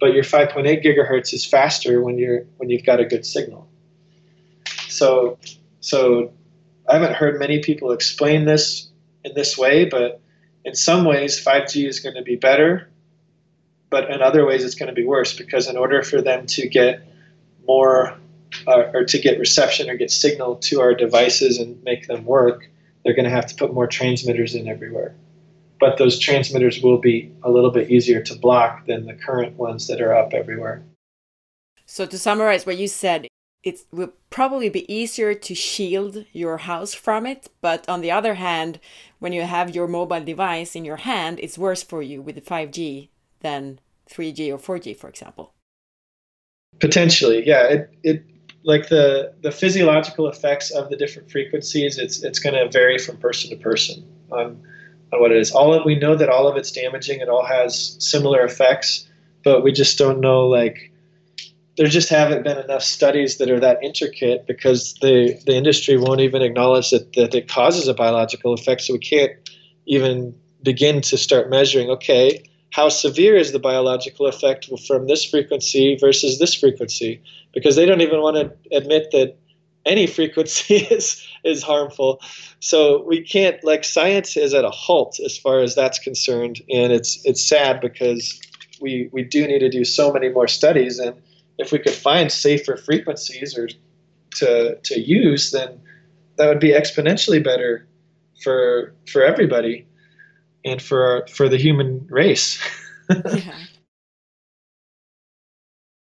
But your five point eight gigahertz is faster when you're when you've got a good signal. So, so I haven't heard many people explain this in this way, but in some ways five G is going to be better, but in other ways it's going to be worse, because in order for them to get more uh, or to get reception or get signal to our devices and make them work, they're going to have to put more transmitters in everywhere. But those transmitters will be a little bit easier to block than the current ones that are up everywhere. So to summarize what you said, it will probably be easier to shield your house from it. But on the other hand, when you have your mobile device in your hand, it's worse for you with the five G than three G or four G, for example. Potentially, yeah. It, it like the, the physiological effects of the different frequencies, it's, it's going to vary from person to person. Um, what it is. All of, we know that all of it's damaging. It all has similar effects, but we just don't know, like, there just haven't been enough studies that are that intricate, because the, the industry won't even acknowledge that, that it causes a biological effect, so we can't even begin to start measuring, okay, how severe is the biological effect from this frequency versus this frequency? Because they don't even want to admit that any frequency is is harmful. So we can't, like, science is at a halt as far as that's concerned, and it's it's sad, because we we do need to do so many more studies, and if we could find safer frequencies or to to use, then that would be exponentially better for for everybody and for our, for the human race. Yeah.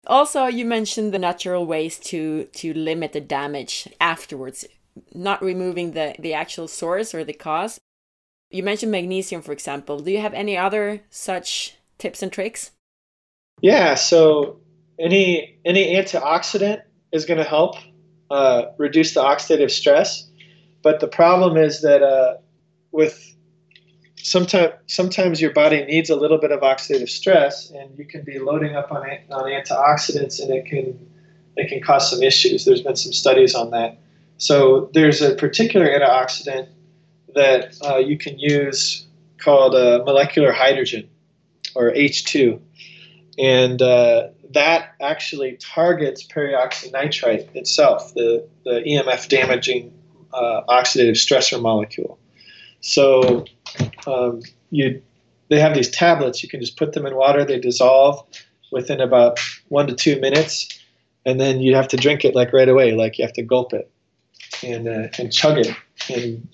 Also, you mentioned the natural ways to, to limit the damage afterwards, not removing the, the actual source or the cause. You mentioned magnesium, for example. Do you have any other such tips and tricks? Yeah, so any any antioxidant is going to help uh, reduce the oxidative stress. But the problem is that uh, with Sometimes, sometimes your body needs a little bit of oxidative stress, and you can be loading up on, on antioxidants, and it can it can cause some issues. There's been some studies on that. So there's a particular antioxidant that uh, you can use called uh, molecular hydrogen, or H two, and uh, that actually targets peroxynitrite itself, the the E M F damaging uh, oxidative stressor molecule. So um, you, they have these tablets. You can just put them in water. They dissolve within about one to two minutes, and then you have to drink it like right away. Like, you have to gulp it and uh, and chug it. And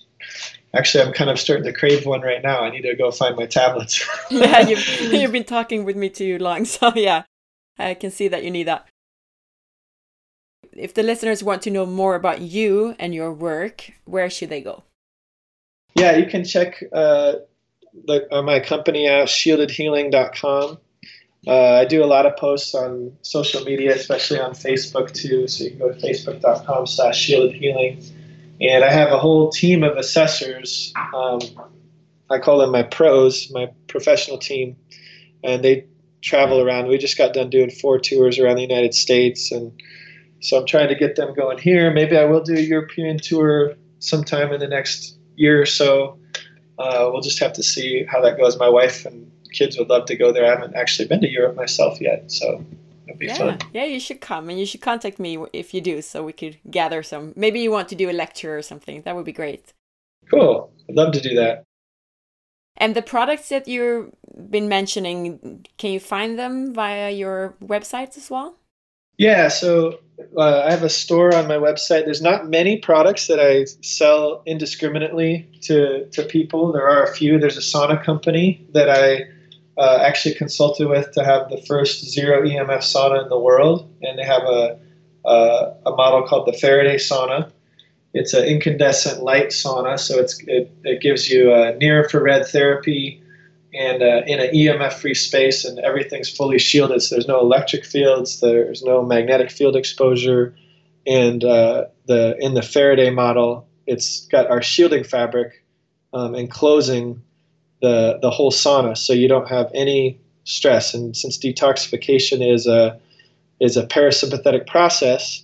actually, I'm kind of starting to crave one right now. I need to go find my tablets. Yeah, you've, you've been talking with me too long, so yeah, I can see that you need that. If the listeners want to know more about you and your work, where should they go? Yeah, you can check uh, the, uh, my company out, shielded healing dot com. Uh, I do a lot of posts on social media, especially on Facebook too. So you can go to facebook dot com slash shielded healing. And I have a whole team of assessors. Um, I call them my pros, my professional team. And they travel around. We just got done doing four tours around the United States. And so I'm trying to get them going here. Maybe I will do a European tour sometime in the next year or so. Uh, we'll just have to see how that goes. My wife and kids would love to go there. I haven't actually been to Europe myself yet, so it'll be yeah. fun. Yeah, you should come, and you should contact me if you do, so we could gather some. Maybe you want to do a lecture or something. That would be great. Cool. I'd love to do that. And the products that you've been mentioning, can you find them via your websites as well? Yeah, so uh, I have a store on my website. There's not many products that I sell indiscriminately to, to people. There are a few. There's a sauna company that I uh, actually consulted with to have the first zero E M F sauna in the world, and they have a, a, a model called the Faraday sauna. It's an incandescent light sauna, so it's, it, it gives you a near-infrared therapy and uh, in an E M F-free space, and everything's fully shielded, so there's no electric fields, there's no magnetic field exposure, and uh, the in the Faraday model, it's got our shielding fabric um, enclosing the, the whole sauna, so you don't have any stress. And since detoxification is a, is a parasympathetic process,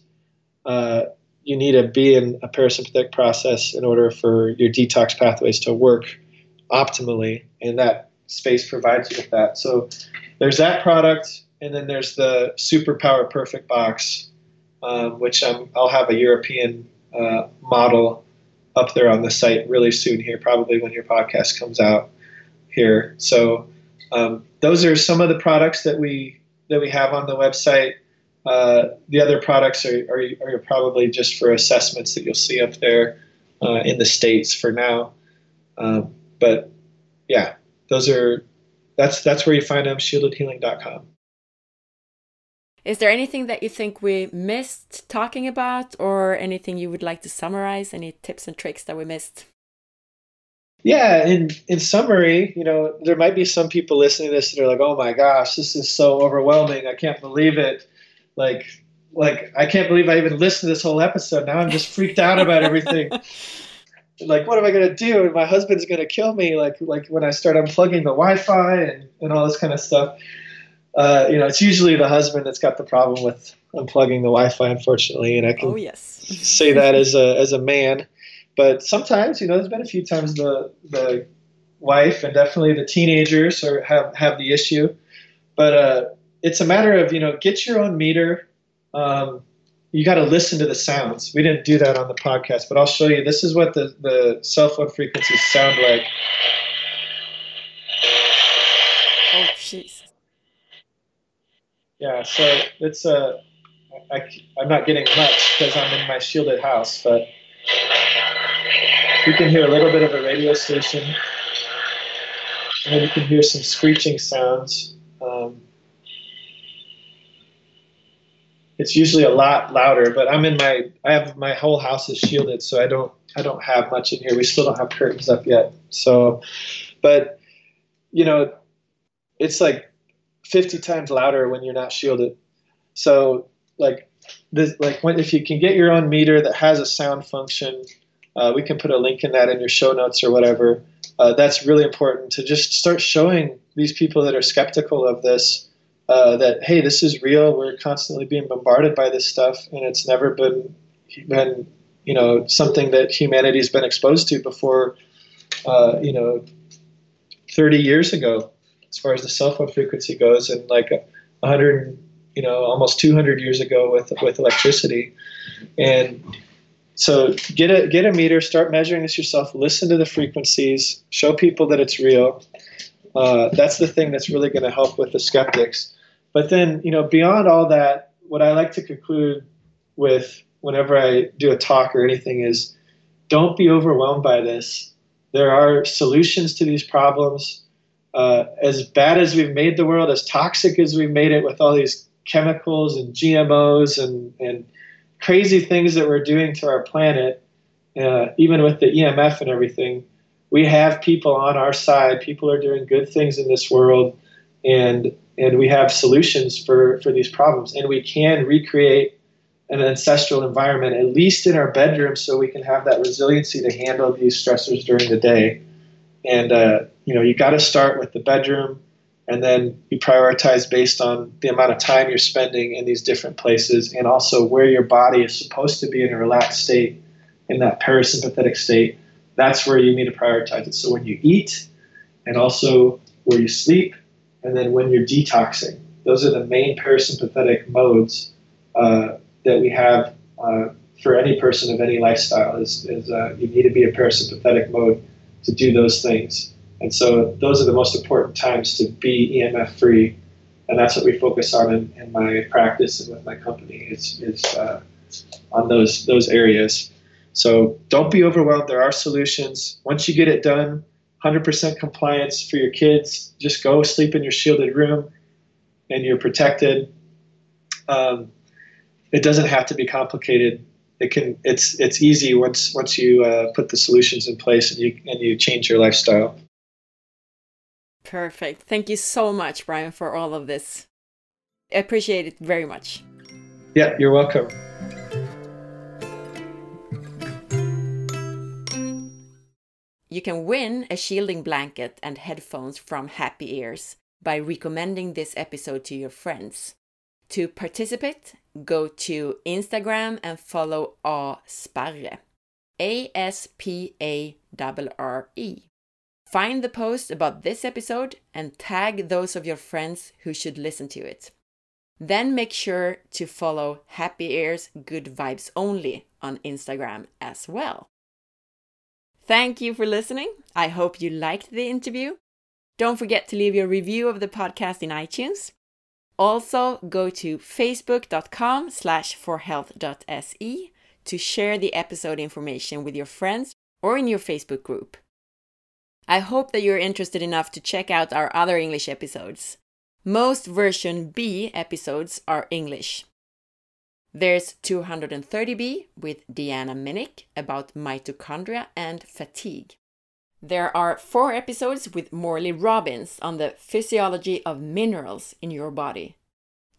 uh, you need to be in a parasympathetic process in order for your detox pathways to work optimally, and that space provides you with that. So there's that product, and then there's the Superpower Perfect Box, um, which I'm, I'll have a European uh, model up there on the site really soon here, probably when your podcast comes out here. So um, those are some of the products that we that we have on the website. Uh, the other products are, are, are probably just for assessments that you'll see up there uh, in the States for now. Um, but yeah, those are, that's, that's where you find them, shielded healing dot com. Is there anything that you think we missed talking about, or anything you would like to summarize, any tips and tricks that we missed? Yeah, in, in summary, you know, there might be some people listening to this that are like, oh my gosh, this is so overwhelming. I can't believe it. Like, like I can't believe I even listened to this whole episode. Now I'm just freaked out about everything. Like, what am I going to do? And my husband's going to kill me. Like, like when I start unplugging the Wi-Fi and, and all this kind of stuff. Uh, you know, it's usually the husband that's got the problem with unplugging the Wi-Fi, unfortunately. And I can oh, yes. say that as a as a man. But sometimes, you know, there's been a few times the the wife and definitely the teenagers are, have, have the issue. But uh, it's a matter of, you know, get your own meter. Um, you got to listen to the sounds. We didn't do that on the podcast, but I'll show you. This is what the, the cell phone frequencies sound like. Oh, jeez. Yeah, so it's uh, I, I'm not getting much because I'm in my shielded house, but you can hear a little bit of a radio station. And then you can hear some screeching sounds. Um, It's usually a lot louder, but I'm in my, I have my whole house is shielded, so I don't, I don't have much in here. We still don't have curtains up yet. So, but you know, it's like fifty times louder when you're not shielded. So like this, like when, if you can get your own meter that has a sound function, uh, we can put a link in that in your show notes or whatever. Uh, that's really important to just start showing these people that are skeptical of this. Uh, that, hey, this is real, we're constantly being bombarded by this stuff, and it's never been, been you know, something that humanity's been exposed to before, uh, you know, thirty years ago, as far as the cell phone frequency goes, and like one hundred, you know, almost two hundred years ago with with electricity. And so get a, get a meter, start measuring this yourself, listen to the frequencies, show people that it's real. Uh, that's the thing that's really going to help with the skeptics. But then, you know, beyond all that, what I like to conclude with whenever I do a talk or anything is, don't be overwhelmed by this. There are solutions to these problems. Uh, as bad as we've made the world, as toxic as we've made it with all these chemicals and G M Os and, and crazy things that we're doing to our planet, uh, even with the E M F and everything, we have people on our side. People are doing good things in this world, and and we have solutions for, for these problems. And we can recreate an ancestral environment, at least in our bedroom, so we can have that resiliency to handle these stressors during the day. And uh, you know, you got to start with the bedroom, and then you prioritize based on the amount of time you're spending in these different places, and also where your body is supposed to be in a relaxed state, in that parasympathetic state. That's where you need to prioritize it. So when you eat, and also where you sleep, and then when you're detoxing, those are the main parasympathetic modes uh, that we have uh, for any person of any lifestyle. Is, is uh, you need to be in parasympathetic mode to do those things. And so those are the most important times to be E M F free, and that's what we focus on in, in my practice and with my company. Is is uh, on those those areas. So don't be overwhelmed. There are solutions. Once you get it done, one hundred percent compliance for your kids. Just go sleep in your shielded room, and you're protected. Um, it doesn't have to be complicated. it can it's it's easy once once you uh, put the solutions in place and you and you change your lifestyle. Perfect. Thank you so much, Brian, for all of this. I appreciate it very much. Yeah, you're welcome. You can win a shielding blanket and headphones from Happy Ears by recommending this episode to your friends. To participate, go to Instagram and follow A Sparre. A S P A R R E. Find the post about this episode and tag those of your friends who should listen to it. Then make sure to follow Happy Ears Good Vibes Only on Instagram as well. Thank you for listening. I hope you liked the interview. Don't forget to leave your review of the podcast in iTunes. Also, go to facebook dot com slash for health dot s e to share the episode information with your friends or in your Facebook group. I hope that you're interested enough to check out our other English episodes. Most version B episodes are English. There's two hundred thirty B with Deanna Minnick about mitochondria and fatigue. There are four episodes with Morley Robbins on the physiology of minerals in your body.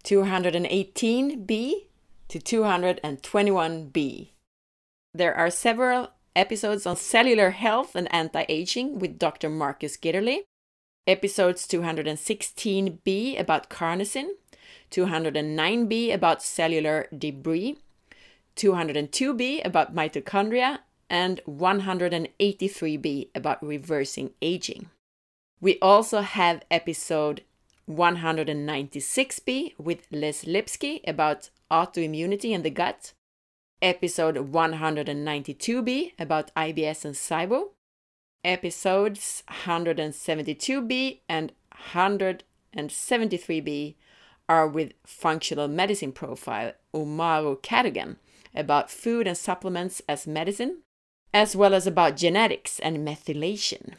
two hundred eighteen B to two hundred twenty-one B. There are several episodes on cellular health and anti-aging with Doctor Marcus Gitterly. Episodes two hundred sixteen B about carnosine. two hundred nine B about cellular debris. two hundred two B about mitochondria. And one hundred eighty-three B about reversing aging. We also have episode one hundred ninety-six B with Liz Lipsky about autoimmunity and the gut, episode one hundred ninety-two B about I B S and SIBO, episodes one hundred seventy-two B and one hundred seventy-three B are with functional medicine profile Umaru Katagan about food and supplements as medicine, as well as about genetics and methylation.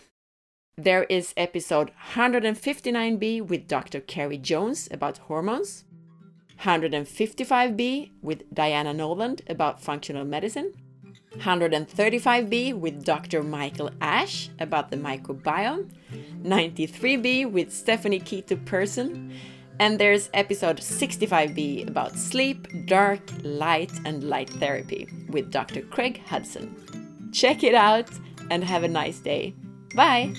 There is episode one hundred fifty-nine B with Doctor Kerry Jones about hormones, one hundred fifty-five B with Diana Noland about functional medicine, one hundred thirty-five B with Doctor Michael Ash about the microbiome, ninety-three B with Stephanie Keto Person, and there's episode sixty-five B about sleep, dark, light, and light therapy with Doctor Craig Hudson. Check it out and have a nice day. Bye!